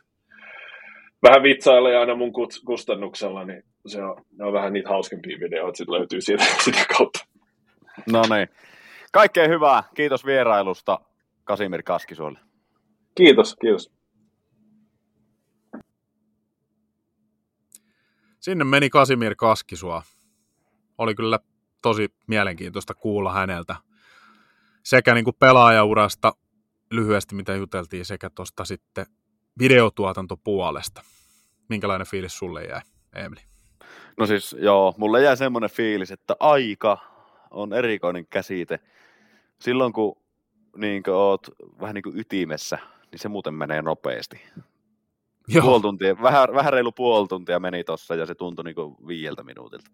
vähän vitsailee aina mun kustannuksella, niin se on, ne on vähän niitä hauskempia videoita, sit löytyy siitä, sitä kautta. No niin. Kaikkea hyvää. Kiitos vierailusta Kasimir Kaskisuolle. Kiitos, kiitos. Sinne meni Kasimir Kaskisuo. Oli kyllä tosi mielenkiintoista kuulla häneltä sekä niinku pelaajaurasta lyhyesti, mitä juteltiin, sekä tuosta sitten videotuotantopuolesta. Minkälainen fiilis sulle jäi, Emeli? No siis joo, mulle jäi semmoinen fiilis, että aika on erikoinen käsite. Silloin kun niin kuin oot vähän niin kuin ytimessä, niin se muuten menee nopeasti. Joo. Puoli tuntia, vähän, vähän reilu puoli tuntia meni tossa ja se tuntui niin kuin viieltä minuutilta.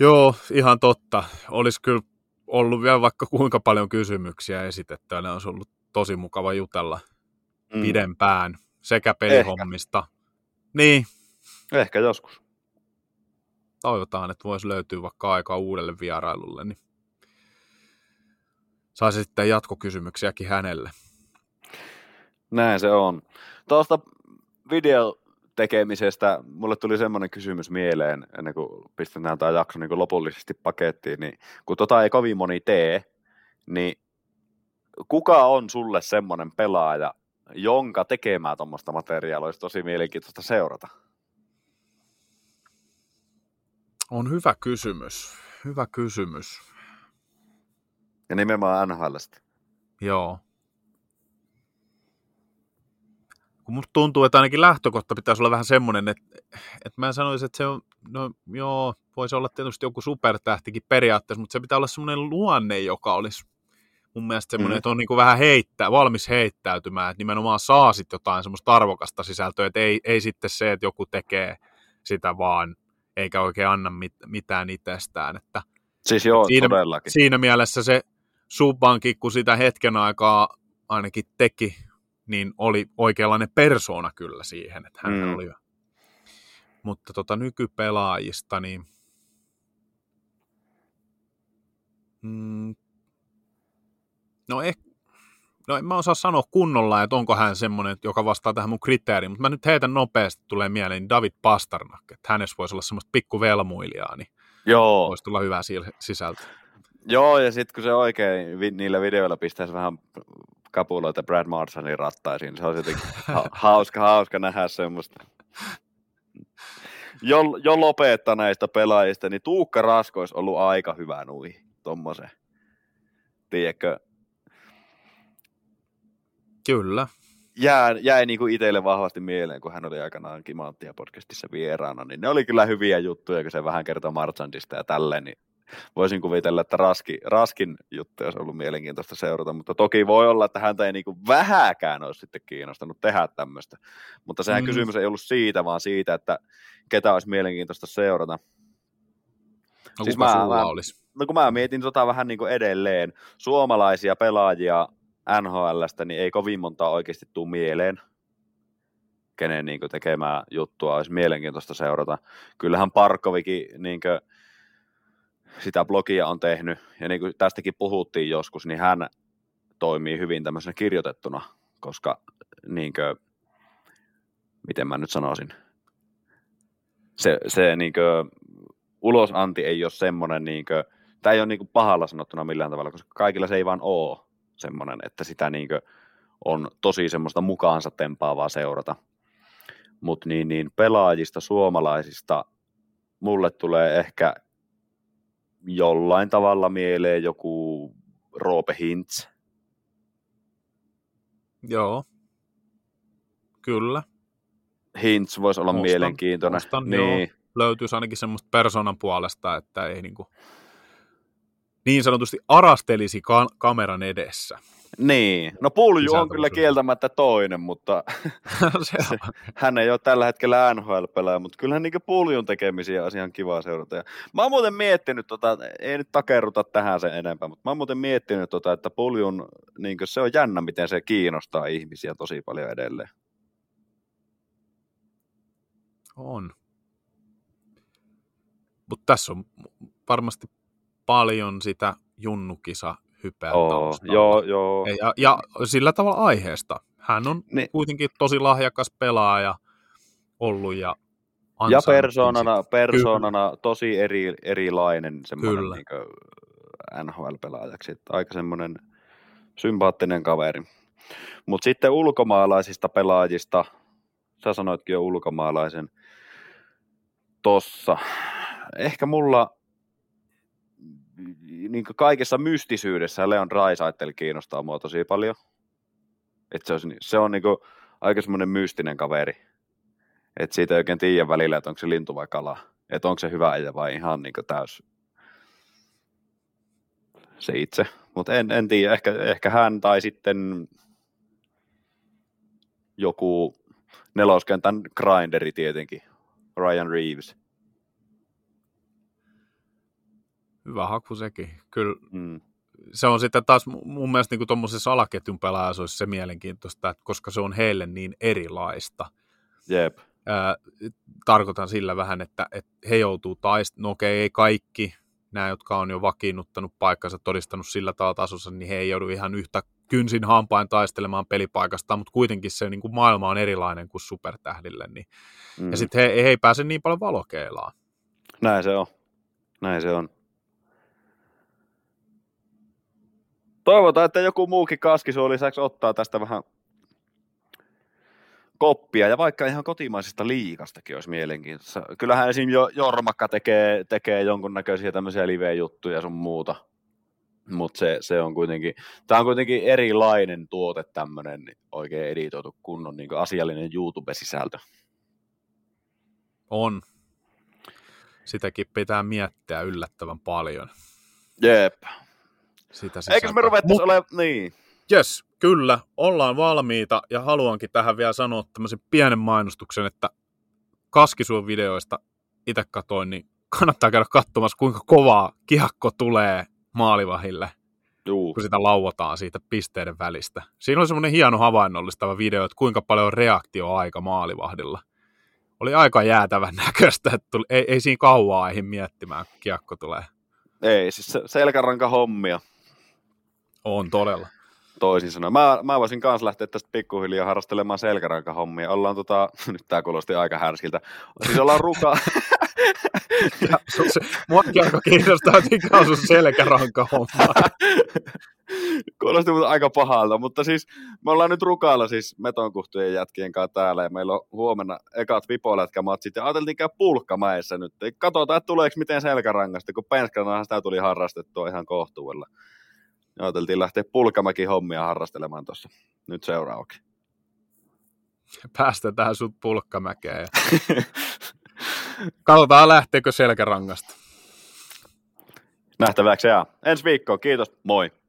Joo, ihan totta. Olisi kyllä ollut vielä vaikka kuinka paljon kysymyksiä esitettyä. Ne on ollut tosi mukava jutella mm. pidempään sekä pelihommista. Ehkä. Niin. Ehkä joskus. Toivotaan, että voisi löytyä vaikka aikaa uudelle vierailulle. Niin saisi sitten jatkokysymyksiäkin hänelle. Näin se on. Tuosta videotekemisestä mulle tuli semmoinen kysymys mieleen, ennen kuin pistetään tämä jakso niin kuin lopullisesti pakettiin. Niin kun tota ei kovin moni tee, niin kuka on sulle semmoinen pelaaja, jonka tekemää tuommoista materiaalia olisi tosi mielenkiintoista seurata? On hyvä kysymys. Hyvä kysymys. Ja nimenomaan N H L:stä. Joo. musta tuntuu, että ainakin lähtökohta pitäisi olla vähän semmoinen, että, että mä sanoisin, että se on, no joo, voisi olla tietysti joku supertähtikin periaatteessa, mutta se pitää olla semmoinen luonne, joka olisi mun mielestä semmoinen, mm. että on niin kuin vähän heittää, valmis heittäytymään, että nimenomaan saa sitten jotain semmoista arvokasta sisältöä, että ei, ei sitten se, että joku tekee sitä vaan, eikä oikein anna mit, mitään itsestään. Että siis joo, siinä, todellakin. Siinä mielessä se Subbankin, kun sitä hetken aikaa ainakin teki, niin oli oikeanlainen persoona kyllä siihen, että hän mm. oli. Mutta tota nykypelaajista, niin mm. no, eh... no en mä osaa sanoa kunnolla, että onko hän semmoinen, joka vastaa tähän mun kriteeriin, mutta mä nyt heitän nopeasti, tulee mieleen David Pastrnak, että hänessä voisi olla semmoista pikkuvelmuilijaa, niin joo. Voisi tulla hyvää sisältöä. Joo, ja sitten kun se oikein niillä videoilla pistäisi vähän kapuloita Brad Marchandin rattaisiin, se on jotenkin ha- hauska, hauska nähdä semmoista. Jo, jo lopettaa näistä pelaajista, niin Tuukka Rasko olisi ollut aika hyvä nuihin, tommoseen. Tiedätkö? Kyllä. Jää, jäi niin kuin itselle vahvasti mieleen, kun hän oli aikanaan Kimanttia podcastissa vieraana, niin ne oli kyllä hyviä juttuja, kun se vähän kertoi Marchandista ja tälleen, niin voisin kuvitella, että raski, Raskin juttu olisi ollut mielenkiintoista seurata, mutta toki voi olla, että häntä ei niin kuin vähäkään olisi sitten kiinnostanut tehdä tämmöistä. Mutta sehän mm. kysymys ei ollut siitä, vaan siitä, että ketä olisi mielenkiintoista seurata. No, siis mä, mä, no kun mä mietin tota vähän niin kuin edelleen, suomalaisia pelaajia N H L:stä, niin ei kovin montaa oikeasti tule mieleen, kenen niin kuin tekemää juttua olisi mielenkiintoista seurata. Kyllähän Parkovikin niin kuin sitä blogia on tehnyt, ja niin kuin tästäkin puhuttiin joskus, niin hän toimii hyvin tämmöisenä kirjoitettuna, koska niinkö, miten mä nyt sanoisin, se, se niinkö ulosanti ei ole semmoinen, niinkö, tämä ei ole niinkö pahalla sanottuna millään tavalla, koska kaikilla se ei vaan ole semmoinen, että sitä niinkö on tosi semmoista mukaansa tempaavaa seurata, mutta niin, niin pelaajista, suomalaisista, mulle tulee ehkä jollain tavalla mieleen joku Roope Hintz. Joo, kyllä. Hintz voisi olla ostan, mielenkiintoinen. Ostan, niin. Löytyisi ainakin semmoista persoonan puolesta, että ei niin, kuin, niin sanotusti arastelisi ka- kameran edessä. Niin, no Pulju on kyllä kieltämättä toinen, mutta se, hän ei ole tällä hetkellä N H L-pelaaja, mutta kyllähän niin Puljun tekemisiä on ihan kivaa seurata. Ja mä oon muuten miettinyt, tota, ei nyt takerruta tähän sen enempää, mutta mä oon muuten miettinyt, tota, että Puljun, niin se on jännä, miten se kiinnostaa ihmisiä tosi paljon edelleen. On. Mutta tässä on varmasti paljon sitä junnukisa hypeä taustalla. Joo, joo. Ja, ja sillä tavalla aiheesta. Hän on niin kuitenkin tosi lahjakas pelaaja ollut ja ansainnut. Ja persoonana, persoonana tosi eri, erilainen semmoinen niin kuin N H L-pelaajaksi. Että aika semmoinen sympaattinen kaveri. Mutta sitten ulkomaalaisista pelaajista, sä sanoitkin jo ulkomaalaisen tossa. Ehkä mulla niin kaikessa mystisyydessä Leon Draisaitl kiinnostaa mua tosi paljon. Et se, olisi, se on niin aika semmoinen mystinen kaveri. Et siitä ei oikein tiedä välillä, että onko se lintu vai kala. Että onko se hyvä äijä vai ihan niin täys se itse. Mutta en, en tiedä, ehkä, ehkä hän tai sitten joku neloskentän grinderi tietenkin, Ryan Reeves. Hyvä haku sekin. Kyllä mm. se on sitten taas mun mielestä niin tuommoisessa alaketjun pelaajassa olisi se mielenkiintoista, että koska se on heille niin erilaista. Jep. Ää, tarkoitan sillä vähän, että, että he joutuu taistelemaan. No okei, ei kaikki nämä, jotka on jo vakiinnuttanut paikkansa, todistanut sillä tavalla tasossa, niin he ei joudu ihan yhtä kynsin hampain taistelemaan pelipaikasta, mutta kuitenkin se niin kuin maailma on erilainen kuin supertähdille. Niin. Mm. Ja sitten he, he ei pääse niin paljon valokeilaan. Näin se on. Näin se on. Toivotaan, että joku muukin Kaskisuon lisäksi ottaa tästä vähän koppia, ja vaikka ihan kotimaisesta liigastakin olisi mielenkiintoista. Kyllähän esim. Jormakka tekee, tekee jonkunnäköisiä tämmöisiä live-juttuja sun muuta. Mutta se, se on kuitenkin, tämä on kuitenkin erilainen tuote, tämmöinen oikein editoitu kunnon niin kuin asiallinen YouTube-sisältö. On. Sitäkin pitää miettiä yllättävän paljon. Jep. Sitä eikö me ruvettaisi Mut... olemaan niin? Jes, kyllä. Ollaan valmiita ja haluankin tähän vielä sanoa tämmöisen pienen mainostuksen, että Kaskisuon videoista itse katoin, niin kannattaa käydä katsomassa, kuinka kovaa kiekko tulee maalivahille, Juu. kun sitä lauotaan siitä pisteiden välistä. Siinä oli semmoinen hieno havainnollistava video, että kuinka paljon on reaktioaika maalivahdilla. Oli aika jäätävän näköistä, että tuli, ei, ei siinä kauaa aihin miettimään, kun kiekko tulee. Ei, siis selkäranka hommia. On todella. Toisin sanoen. Mä, mä voisin kanssa lähteä tästä pikkuhiljaa harrastelemaan selkärankahommia. Ollaan tota, nyt tää kuulosti aika härskiltä. Siis ollaan rukaa. Muakin aika kiinnostaa, että mikä on sun selkärankahomma. Kuulosti aika pahalta, mutta siis me ollaan nyt rukailla siis metonkuhtujen jätkien kanssa täällä ja meillä on huomenna ekat vipolätkämatsit ja ajateltiin käydä Pulkkamäessä nyt. Katsotaan, että tuleeko miten selkärangasta, kun Penskanahan sitä tuli harrastettua ihan kohtuudella. Ajateltiin lähteä Pulkkamäki hommia harrastelemaan tuossa. Nyt seuraavaksi. Päästetään sut Pulkkamäkeen. Katsotaan lähteekö selkärangasta. Nähtäväksi jää. Ensi viikkoon. Kiitos. Moi.